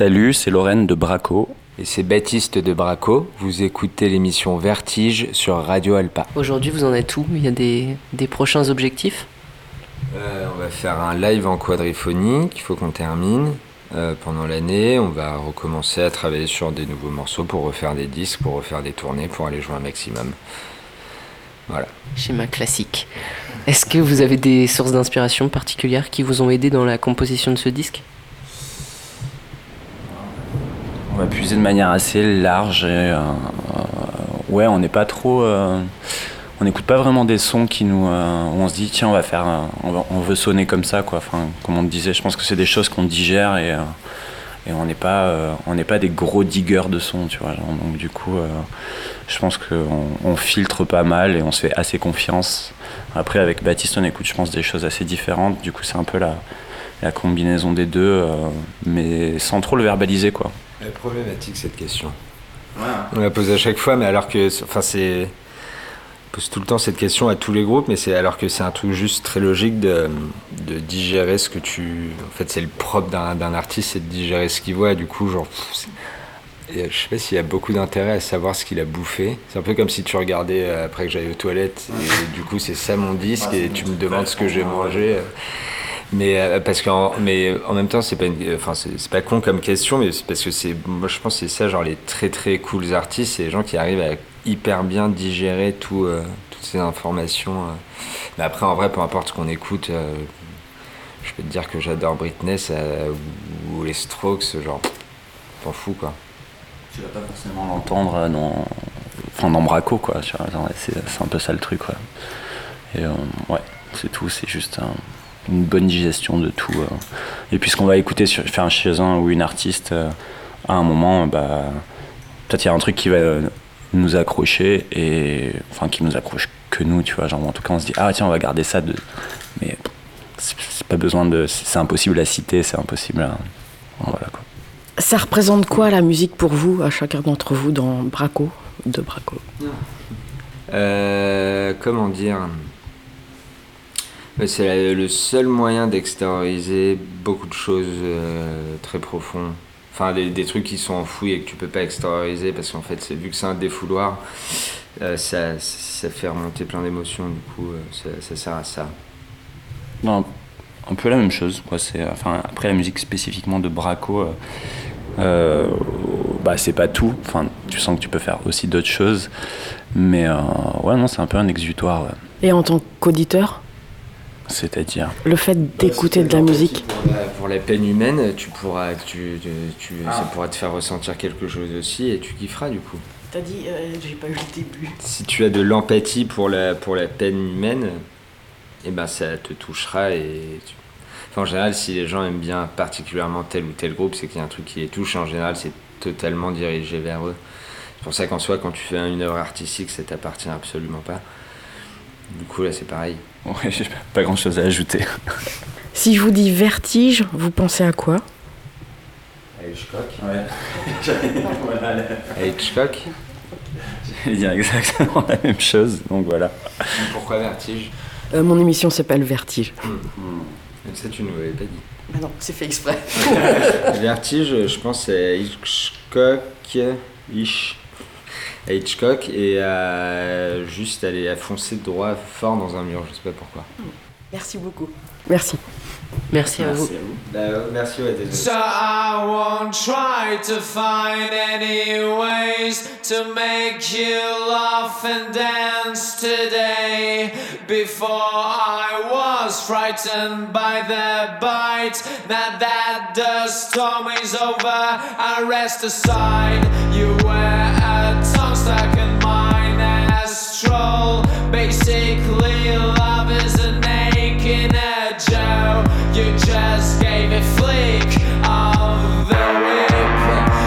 Salut, c'est Lorraine de Bracco. Et c'est Baptiste de Bracco. Vous écoutez l'émission Vertige sur Radio Alpa. Aujourd'hui, vous en êtes où ? Il y a des, des prochains objectifs ? euh, On va faire un live en quadriphonie qu'il faut qu'on termine euh, pendant l'année. On va recommencer à travailler sur des nouveaux morceaux pour refaire des disques, pour refaire des tournées, pour aller jouer un maximum. Voilà. Schéma classique. Est-ce que vous avez des sources d'inspiration particulières qui vous ont aidé dans la composition de ce disque ? On va puiser de manière assez large. Et, euh, ouais, on n'est pas trop. Euh, on n'écoute pas vraiment des sons qui nous. Euh, où on se dit tiens, on va faire. Euh, on, va, on veut sonner comme ça, quoi. Enfin, comme on disait, je pense que c'est des choses qu'on digère et, euh, et on n'est pas. Euh, on n'est pas des gros diggers de sons, tu vois. Genre, donc du coup. Euh, Je pense qu'on on filtre pas mal et on se fait assez confiance. Après, avec Baptiste, on écoute, je pense, des choses assez différentes. Du coup, c'est un peu la, la combinaison des deux, euh, mais sans trop le verbaliser, quoi. Elle est problématique, cette question. Ouais. On la pose à chaque fois, mais alors que... Enfin, c'est... On pose tout le temps cette question à tous les groupes, mais c'est alors que c'est un truc juste très logique de, de digérer ce que tu... En fait, c'est le propre d'un, d'un artiste, c'est de digérer ce qu'il voit. Du coup, genre... Pff, je sais pas s'il y a beaucoup d'intérêt à savoir ce qu'il a bouffé. C'est un peu comme si tu regardais après que j'aille aux toilettes et du coup c'est ça mon disque et tu me demandes ce que j'ai mangé. Mais parce qu'en mais en même temps c'est pas une, enfin c'est, c'est pas con comme question, mais c'est parce que c'est moi je pense que c'est ça genre les très très cools artistes, c'est les gens qui arrivent à hyper bien digérer tout euh, toutes ces informations. Mais après en vrai peu importe ce qu'on écoute, euh, je peux te dire que j'adore Britney ça, ou, ou les Strokes, genre t'en fous quoi. Tu vas pas forcément l'entendre dans, enfin dans Bracco quoi, c'est, c'est un peu ça le truc quoi. Et euh, ouais, c'est tout, c'est juste un, une bonne digestion de tout. Euh. Et puis ce qu'on va écouter sur, faire chez un ou une artiste, euh, à un moment, bah, peut-être il y a un truc qui va nous accrocher et enfin qui nous accroche que nous, tu vois, genre en tout cas on se dit ah tiens on va garder ça, de... mais c'est, c'est pas besoin de, c'est impossible à citer, c'est impossible, à... voilà quoi. Ça représente quoi la musique pour vous, à chacun d'entre vous, dans Bracco, de Bracco ? euh, Comment dire ? C'est le seul moyen d'extérioriser beaucoup de choses euh, très profondes. Enfin, des, des trucs qui sont enfouis et que tu peux pas extérioriser parce qu'en fait, c'est, vu que c'est un défouloir, euh, ça, ça fait remonter plein d'émotions. Du coup, euh, ça, ça sert à ça. Non. Un peu la même chose, quoi. C'est, enfin, après la musique spécifiquement de Bracco, euh, euh, bah, c'est pas tout. Enfin, tu sens que tu peux faire aussi d'autres choses, mais euh, ouais, non, c'est un peu un exutoire. Ouais. Et en tant qu'auditeur, c'est-à-dire le fait d'écouter bah, de la musique pour la, pour la peine humaine, tu pourras, tu, tu, tu ah. ça pourra te faire ressentir quelque chose aussi, et tu kifferas du coup. T'as dit, euh, j'ai pas eu le début. Si tu as de l'empathie pour la pour la peine humaine. Et eh ben ça te touchera et tu... enfin, en général si les gens aiment bien particulièrement tel ou tel groupe c'est qu'il y a un truc qui les touche, en général c'est totalement dirigé vers eux, c'est pour ça qu'en soi quand tu fais une œuvre artistique ça t'appartient absolument pas, du coup là c'est pareil. Ouais, j'ai pas grand chose à ajouter. Si je vous dis Vertige, vous pensez à quoi? À Hitchcock. Ouais. Voilà. À Hitchcock. J'allais dire exactement la même chose, donc voilà. Pourquoi Vertige? Euh, mon émission s'appelle Vertige. Mmh, mmh. Ça, tu ne l'avais pas dit. Ah non, c'est fait exprès. Vertige, je pense, c'est Hitchcock, Hitch, à Hitchcock et à juste aller à foncer droit fort dans un mur, je ne sais pas pourquoi. Merci beaucoup. Merci. Merci, merci à vous. À vous. Bah, merci, ouais, désolé. So I won't try to find any ways to make you laugh and dance today. Before I was frightened by the bite. Now that the storm is over, I rest aside. You were a tongue stuck in mine as troll. Basically, love is an ache in a joke. You just gave a flick of the whip.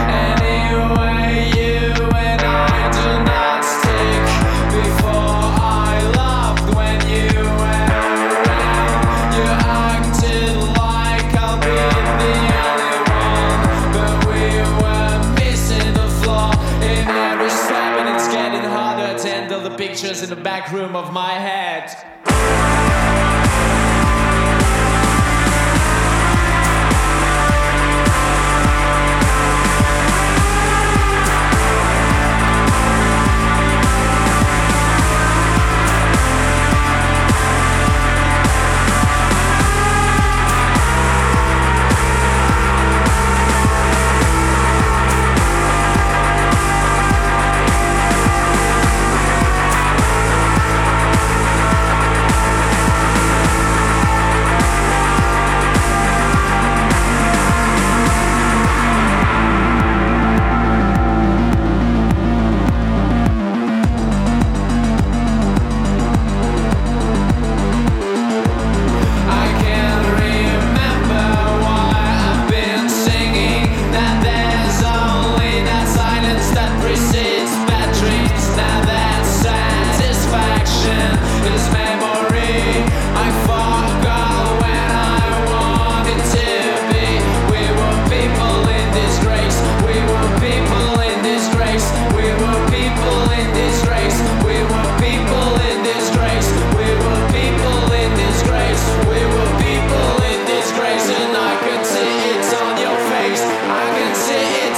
Anyway, you and I do not stick. Before I loved when you were around. You acted like I'll be the only one, but we were missing the flaw in every step, and it's getting harder to handle the pictures in the back room of my head.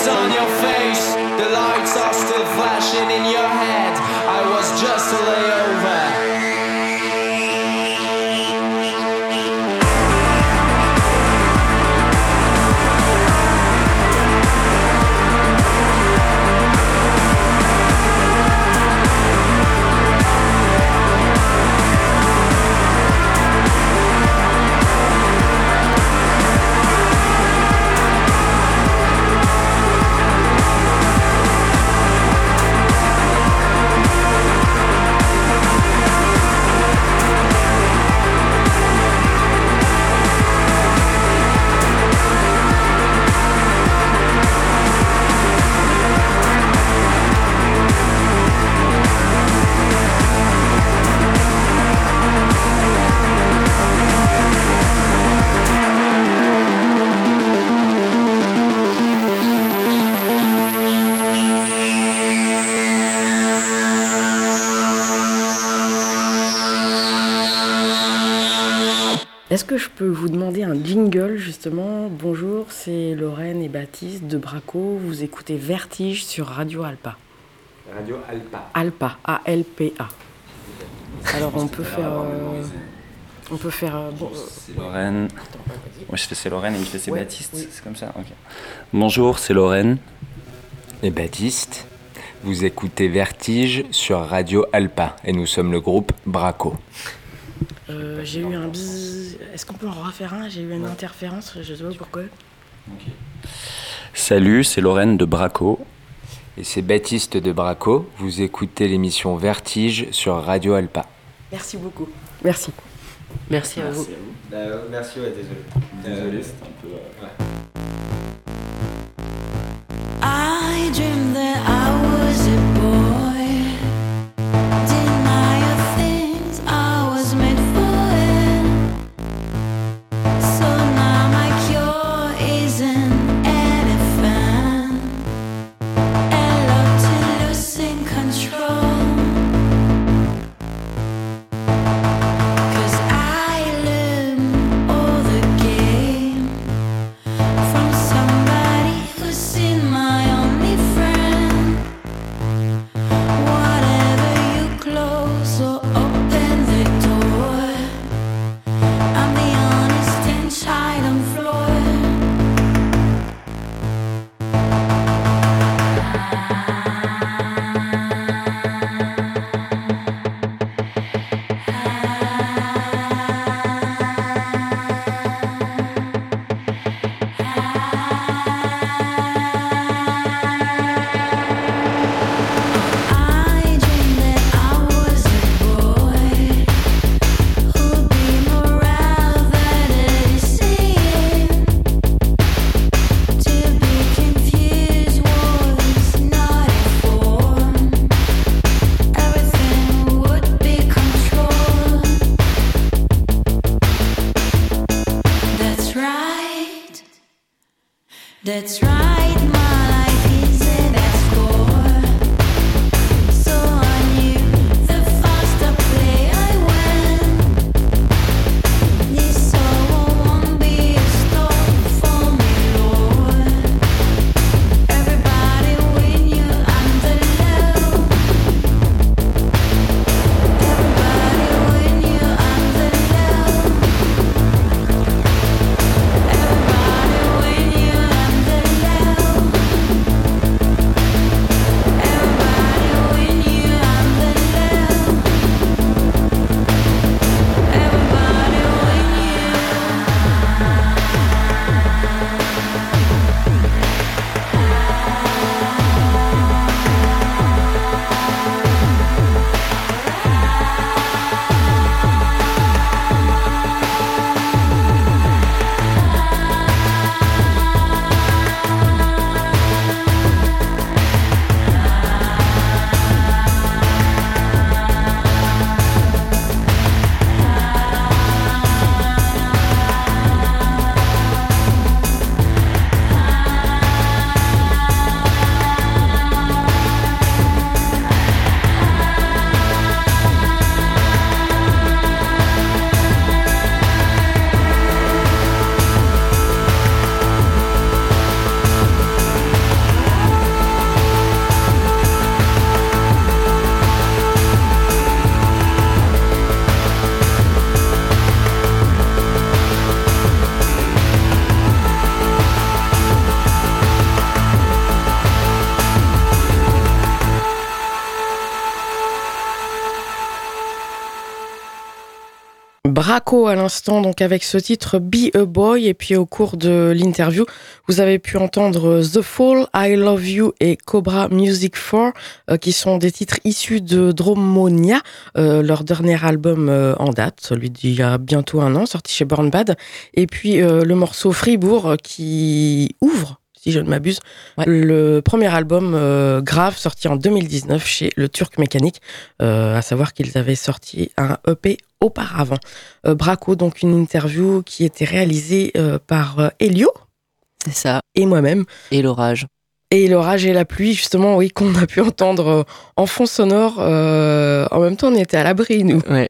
lights on your face, the lights are still flashing in your head. I was just a layover. Est-ce que je peux vous demander un jingle, justement ? Bonjour, c'est Lorraine et Baptiste de Bracco. Vous écoutez Vertige sur Radio Alpa. Radio Alpa. Alpa, A L P A. Alors on peut faire... Euh, on peut faire... Euh, bon, c'est Lorraine. Moi je fais c'est Lorraine et je fais c'est ouais, Baptiste. Oui. C'est comme ça, ok. Bonjour, c'est Lorraine et Baptiste. Vous écoutez Vertige sur Radio Alpa. Et nous sommes le groupe Bracco. Euh, j'ai eu un bzzz. Est-ce qu'on peut en refaire un ? J'ai eu une ouais. interférence, je sais pas pourquoi. Okay. Salut, c'est Lorraine de Bracco. Et c'est Baptiste de Bracco. Vous écoutez l'émission Vertige sur Radio Alpa. Merci beaucoup. Merci. Merci, merci à vous. À vous. Euh, merci, ouais, désolé. Désolé, euh, c'est un peu. Euh, ouais. I dreamed that I was a boy. That's right, my life is at its core. So I knew the faster play I went, this sorrow won't be a storm for me, Lord. Everybody when you under love. Everybody when you under love. Everybody when you. Bracco à l'instant, donc avec ce titre Be a Boy, et puis au cours de l'interview, vous avez pu entendre The Fall, I Love You et Cobra Music quatre, euh, qui sont des titres issus de Dromonia, euh, leur dernier album euh, en date, celui d'il y a bientôt un an, sorti chez Born Bad, et puis euh, le morceau Fribourg qui ouvre, si je ne m'abuse, ouais. le premier album euh, Grave, sorti en deux mille dix-neuf chez Le Turc Mécanique, euh, à savoir qu'ils avaient sorti un E P auparavant. Euh, Bracco, donc une interview qui était réalisée euh, par euh, Hélio. C'est ça. Et moi-même. Et l'orage. Et l'orage et la pluie, justement, oui, qu'on a pu entendre en fond sonore. Euh, en même temps, on était à l'abri, nous. Ouais.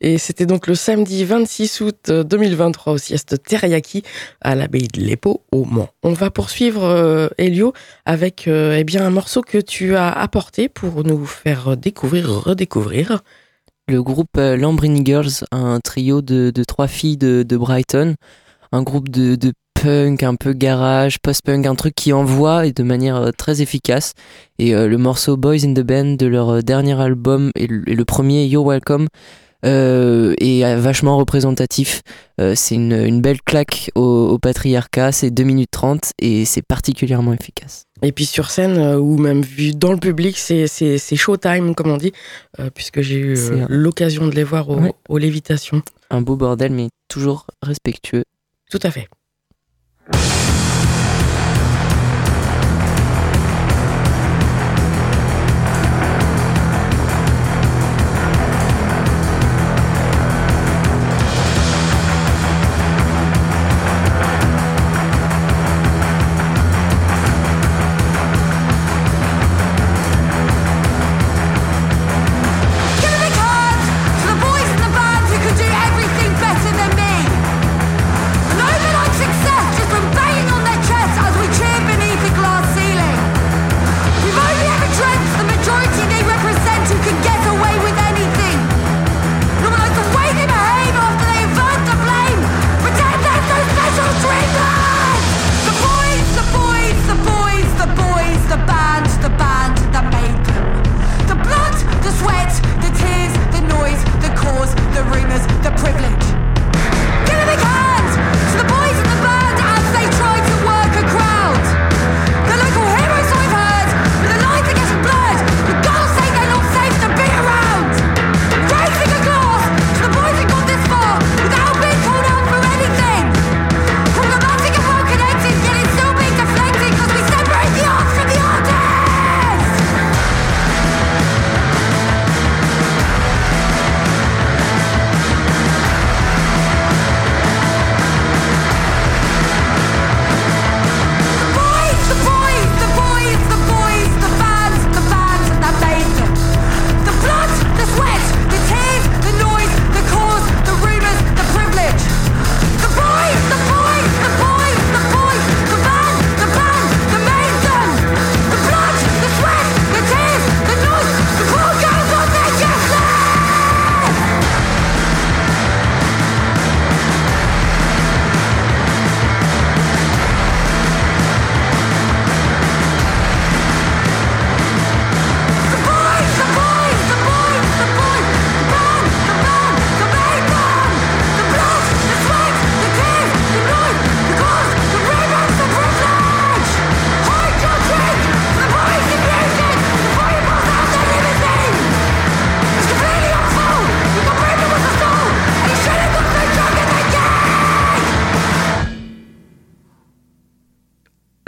Et c'était donc le samedi vingt-six août deux mille vingt-trois, au Siestes Teriyaki, à l'Abbaye de l'Épau, au Mans. On va poursuivre, euh, Hélio, avec euh, eh bien, un morceau que tu as apporté pour nous faire découvrir, redécouvrir. Le groupe Lambrini Girls, un trio de, de trois filles de, de Brighton, un groupe de... de punk, un peu garage, post-punk, un truc qui envoie et de manière très efficace. Et euh, le morceau Boys in the Band de leur dernier album et le, et le premier You're Welcome euh, est vachement représentatif. Euh, c'est une, une belle claque au, au patriarcat, c'est deux minutes trente et c'est particulièrement efficace. Et puis sur scène, euh, ou même vu dans le public, c'est, c'est, c'est showtime, comme on dit, euh, puisque j'ai eu euh, l'occasion de les voir au, ouais. aux Lévitations. Un beau bordel, mais toujours respectueux. Tout à fait. You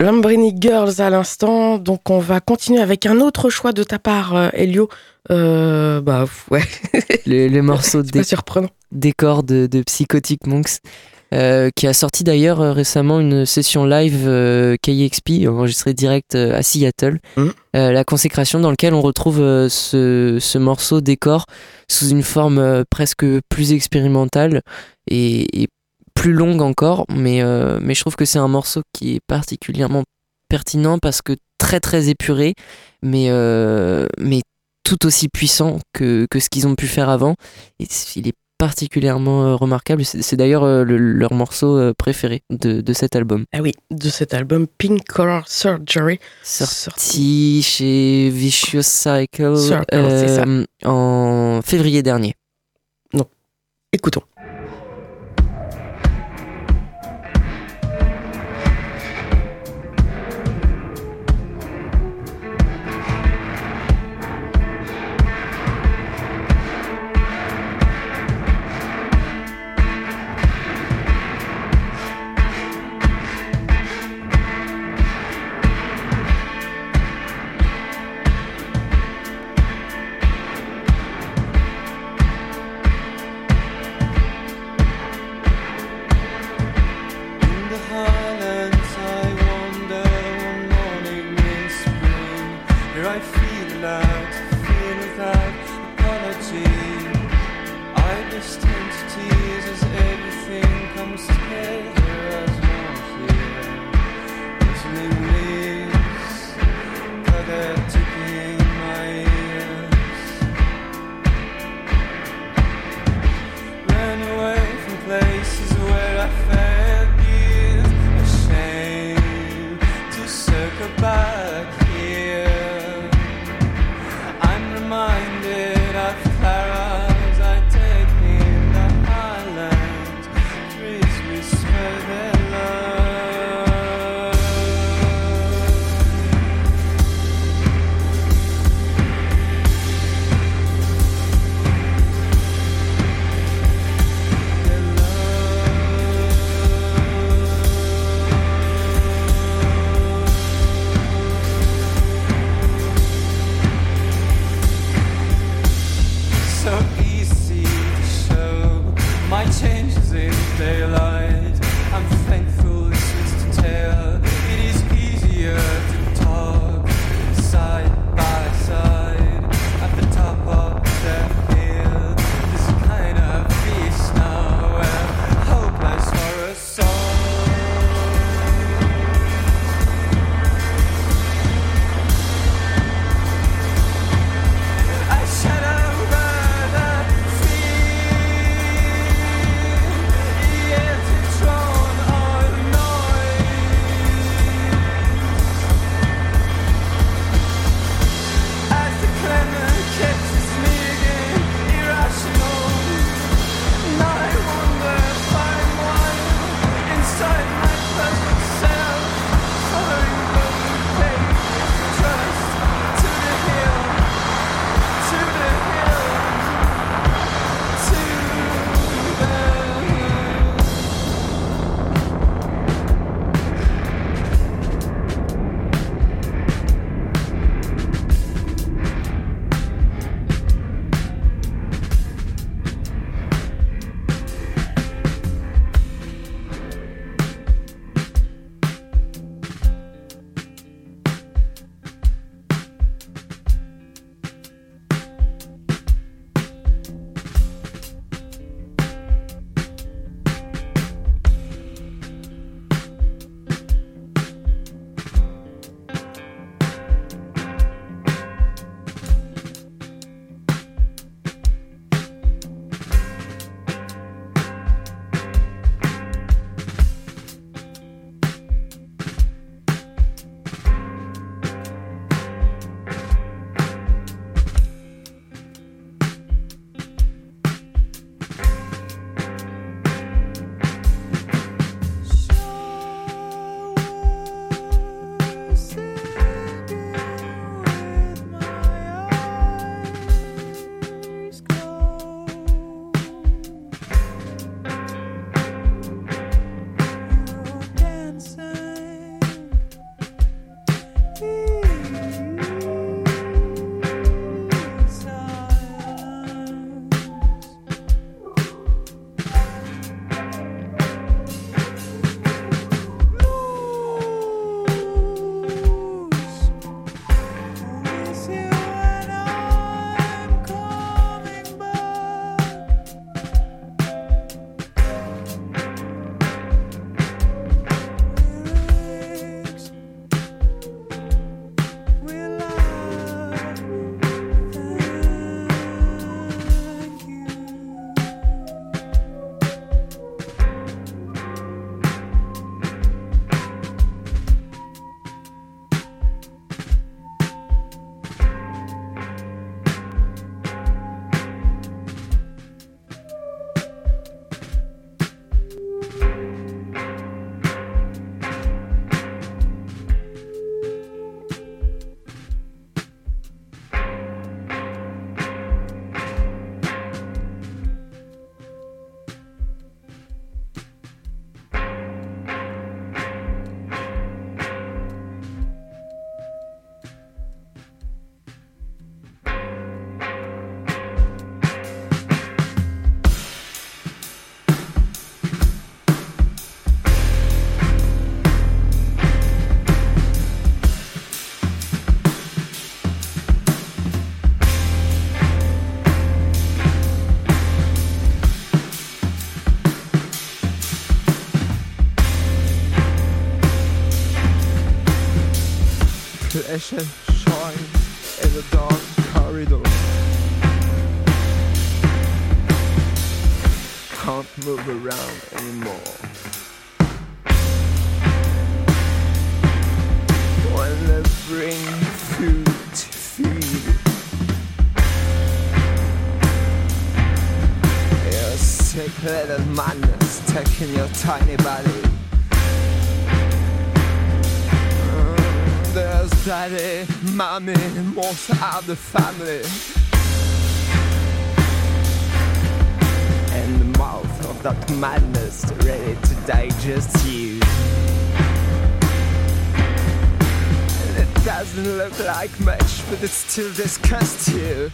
Lambrini Girls à l'instant, donc on va continuer avec un autre choix de ta part, Hélio. Euh, bah ouais. Le, le morceau de déc- Décor de, de Psychotic Monks, euh, qui a sorti d'ailleurs euh, récemment une session live euh, K X P, enregistrée direct euh, à Seattle, mmh. euh, La Consécration, dans lequel on retrouve euh, ce, ce morceau Décor sous une forme euh, presque plus expérimentale et, et plus longue encore, mais, euh, mais je trouve que c'est un morceau qui est particulièrement pertinent parce que très très épuré, mais, euh, mais tout aussi puissant que, que ce qu'ils ont pu faire avant. Et il est particulièrement euh, remarquable, c'est, c'est d'ailleurs euh, le, leur morceau euh, préféré de, de cet album. Ah oui, de cet album Pink Color Surgery. Sorti Sur... chez Vicious Cycle Sur... euh, en février dernier. Non, écoutons. I feel allowed to feel without apology. I just turn to tears as everything comes together as one here. Whistling leaves, feather tipping my ears. Ran away from places where I felt years ashamed to circle back. Minded of flowers, I take in the highlands. Trees whisper their daylight. I'm thankful it's just a tale. It is easier to talk side by side at the top of the hill. This kind of peace now, well, hopeless for a song. Little ashes shine in the dark corridor. Can't move around anymore. Wanna bring food to feed. Your sick little madness taking your tiny body. There's daddy, mommy, most of the family. And the mouth of that madness ready to digest you. And it doesn't look like much, but it still disgusts you.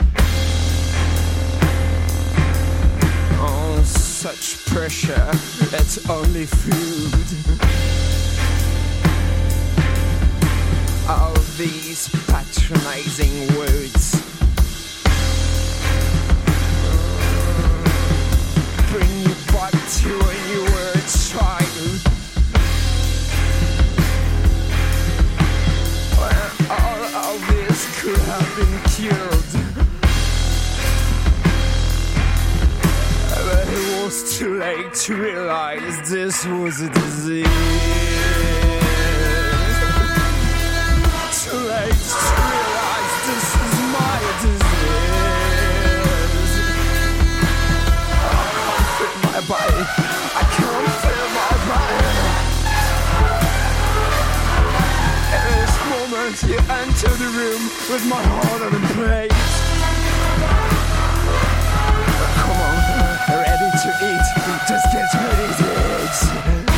Oh, such pressure, it's only food. All these patronizing words. Bring you back to when you were a child. Where all of this could have been cured. But it was too late to realize this was a disease. Too late to realize this is my disease. I can't feel my body. I can't feel my body. In this moment you enter the room with my heart on the plate. Come on, ready to eat. Just get ready to eat.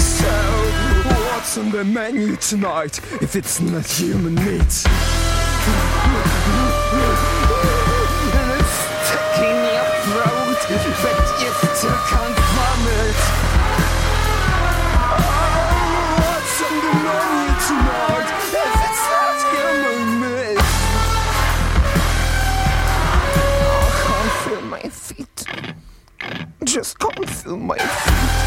So what's on the menu tonight if it's not human meat? And it's stuck in your throat, but you still can't vomit. Oh, what's on the menu tonight if it's not human meat? Oh, I can't feel my feet. Just can't feel my feet.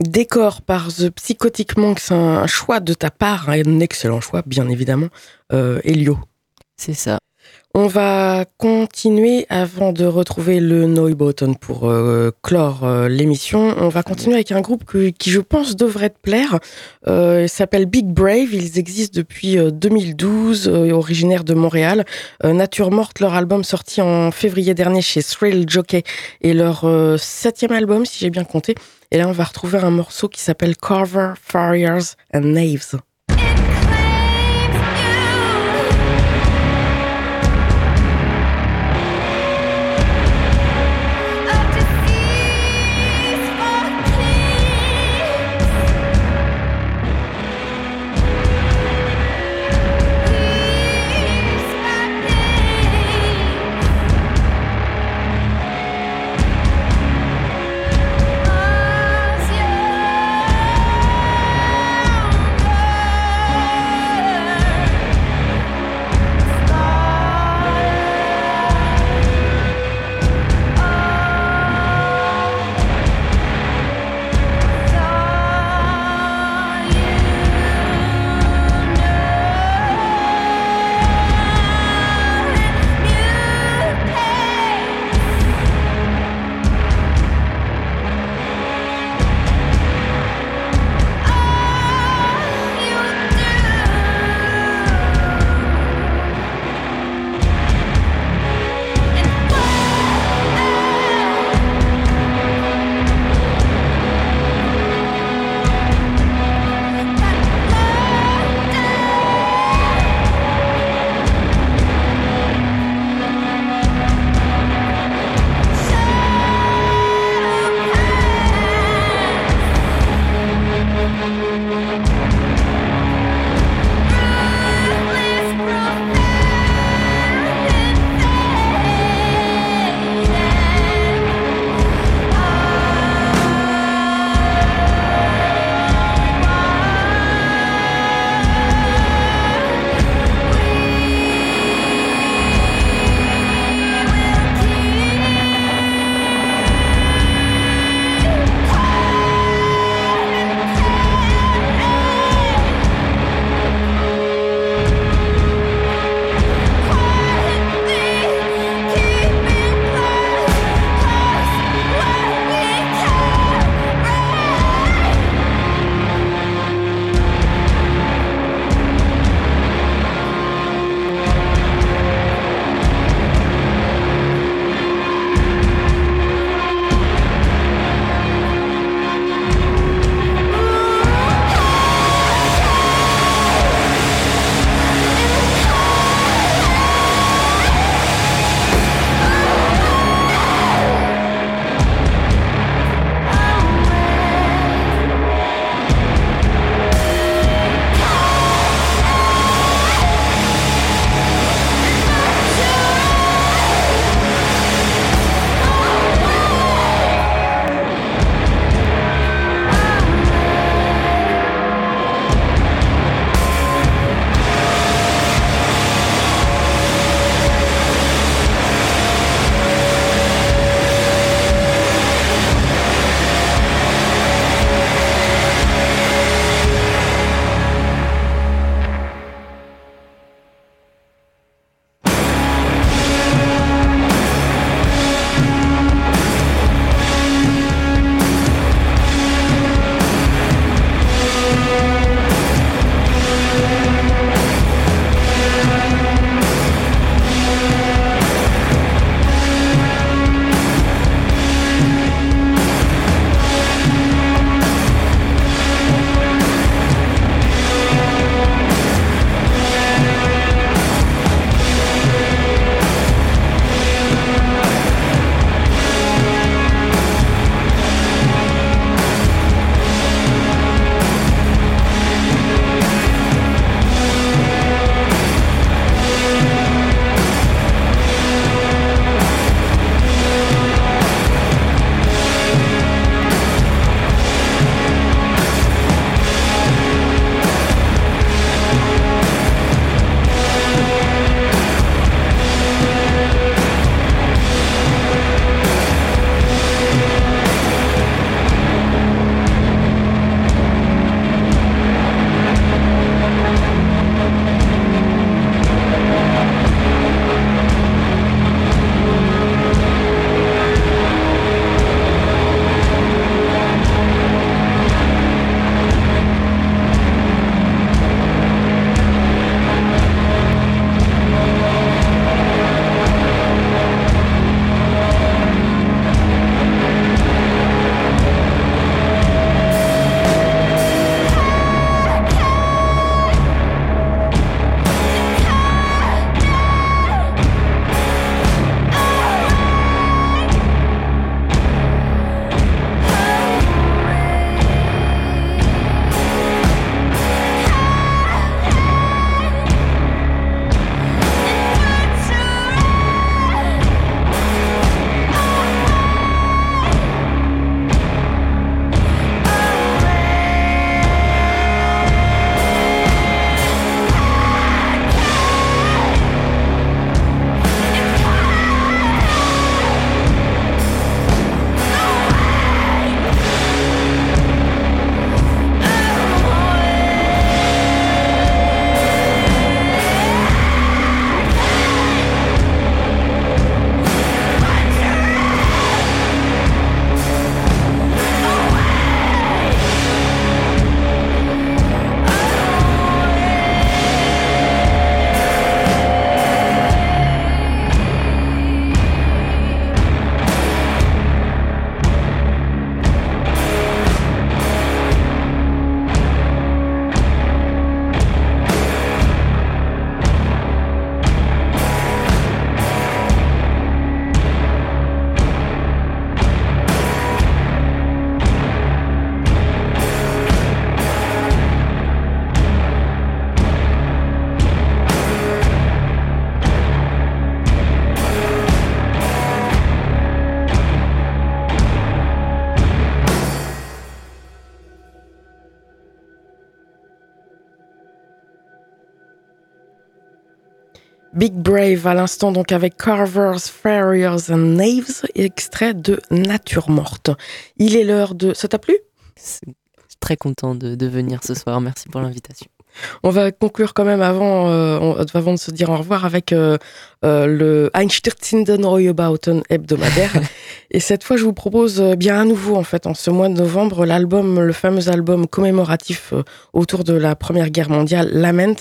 Décor par The Psychotic Monks, un choix de ta part, un excellent choix, bien évidemment, euh, Hélio. C'est ça. On va continuer avant de retrouver le Neubauten pour euh, clore euh, l'émission. On va continuer avec un groupe que, qui, je pense, devrait te plaire. Euh, il s'appelle Big Brave. Ils existent depuis euh, deux mille douze, euh, originaires de Montréal. Euh, Nature Morte, leur album sorti en février dernier chez Thrill Jockey est leur euh, septième album, si j'ai bien compté. Et là, on va retrouver un morceau qui s'appelle Carver, Farriers and Knaves. Big Brave à l'instant, donc avec Carvers, Farriers and Knaves, extrait de Nature Morte. Il est l'heure de... Ça t'a plu ? C'est... Très content de, de venir ce soir, merci pour l'invitation. On va conclure quand même avant, euh, avant de se dire au revoir avec euh, euh, le Einstürzenden Reuebauten hebdomadaire. Et cette fois, je vous propose euh, bien à nouveau, en fait, en ce mois de novembre, l'album, le fameux album commémoratif euh, autour de la Première Guerre mondiale, Lament,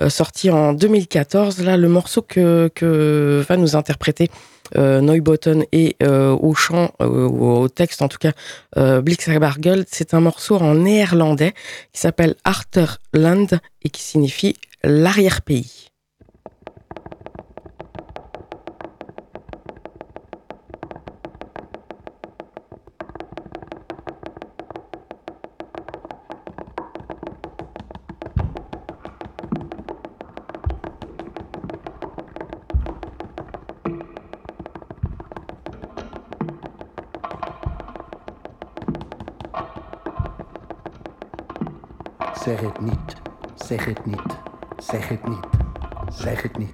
euh, sorti en deux mille quatorze. Là, le morceau que, que va nous interpréter euh, Neubotten et euh, au chant, euh, au texte en tout cas, euh, Blixerbargeld, c'est un morceau en néerlandais qui s'appelle Achterland et qui signifie l'arrière-pays. Zeg het niet, zeg het niet, zeg het niet, zeg het niet.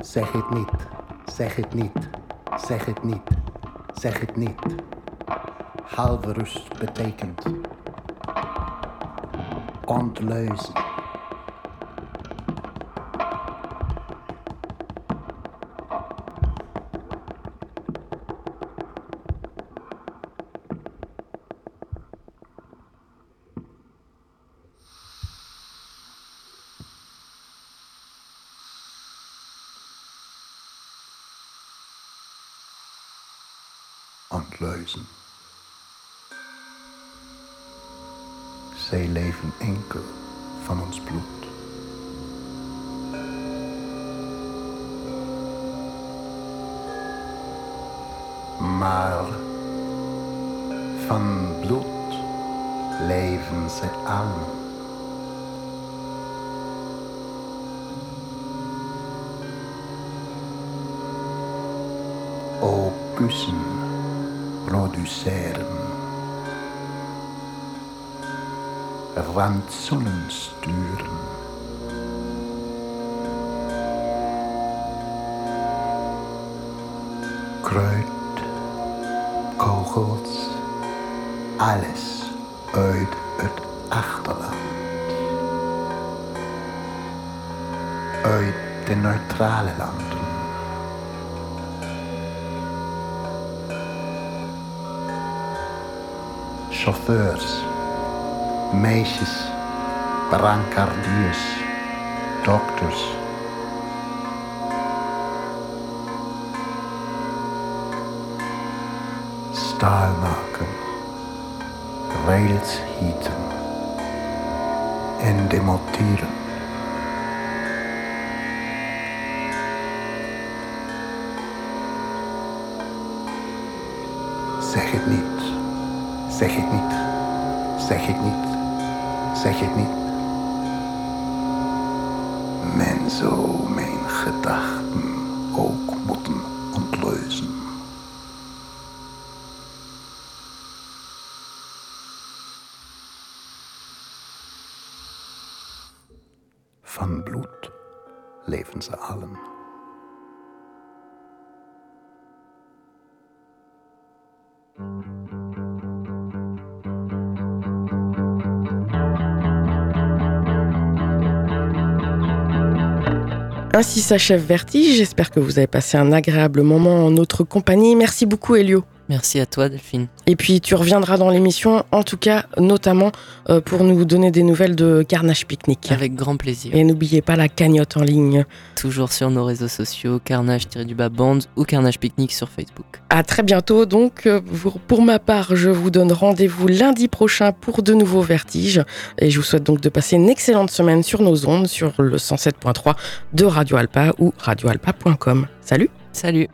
Zeg het niet, zeg het niet, zeg het niet, zeg het niet. Halve rust betekent ontluizen. Ontluizen. Zij leven enkel van ons bloed. Maar van bloed leven ze allen. O kussen. Produceren, rantsoenen sturen, kruid, kogels, alles uit het achterland, uit de neutrale landen. Chauffeurs, meisjes, brancardiers, dokters. Staal maken, rails gieten en demonteren. Zeg het niet. Zeg het niet, zeg het niet, zeg het niet. Men zou mijn gedachten ook moeten ontluizen. Van bloed leven ze allen. Ainsi s'achève Vertige. J'espère que vous avez passé un agréable moment en notre compagnie. Merci beaucoup, Hélio. Merci à toi, Delphine. Et puis, tu reviendras dans l'émission, en tout cas, notamment euh, pour nous donner des nouvelles de Carnage Piknik. Avec grand plaisir. Et n'oubliez pas la cagnotte en ligne. Toujours sur nos réseaux sociaux, Carnage-du-Bas-Bands ou Carnage Piknik sur Facebook. À très bientôt. Donc, pour ma part, je vous donne rendez-vous lundi prochain pour de nouveaux Vertiges. Et je vous souhaite donc de passer une excellente semaine sur nos ondes, sur le cent sept point trois de Radio Alpa ou radio alpa point com. Salut. Salut.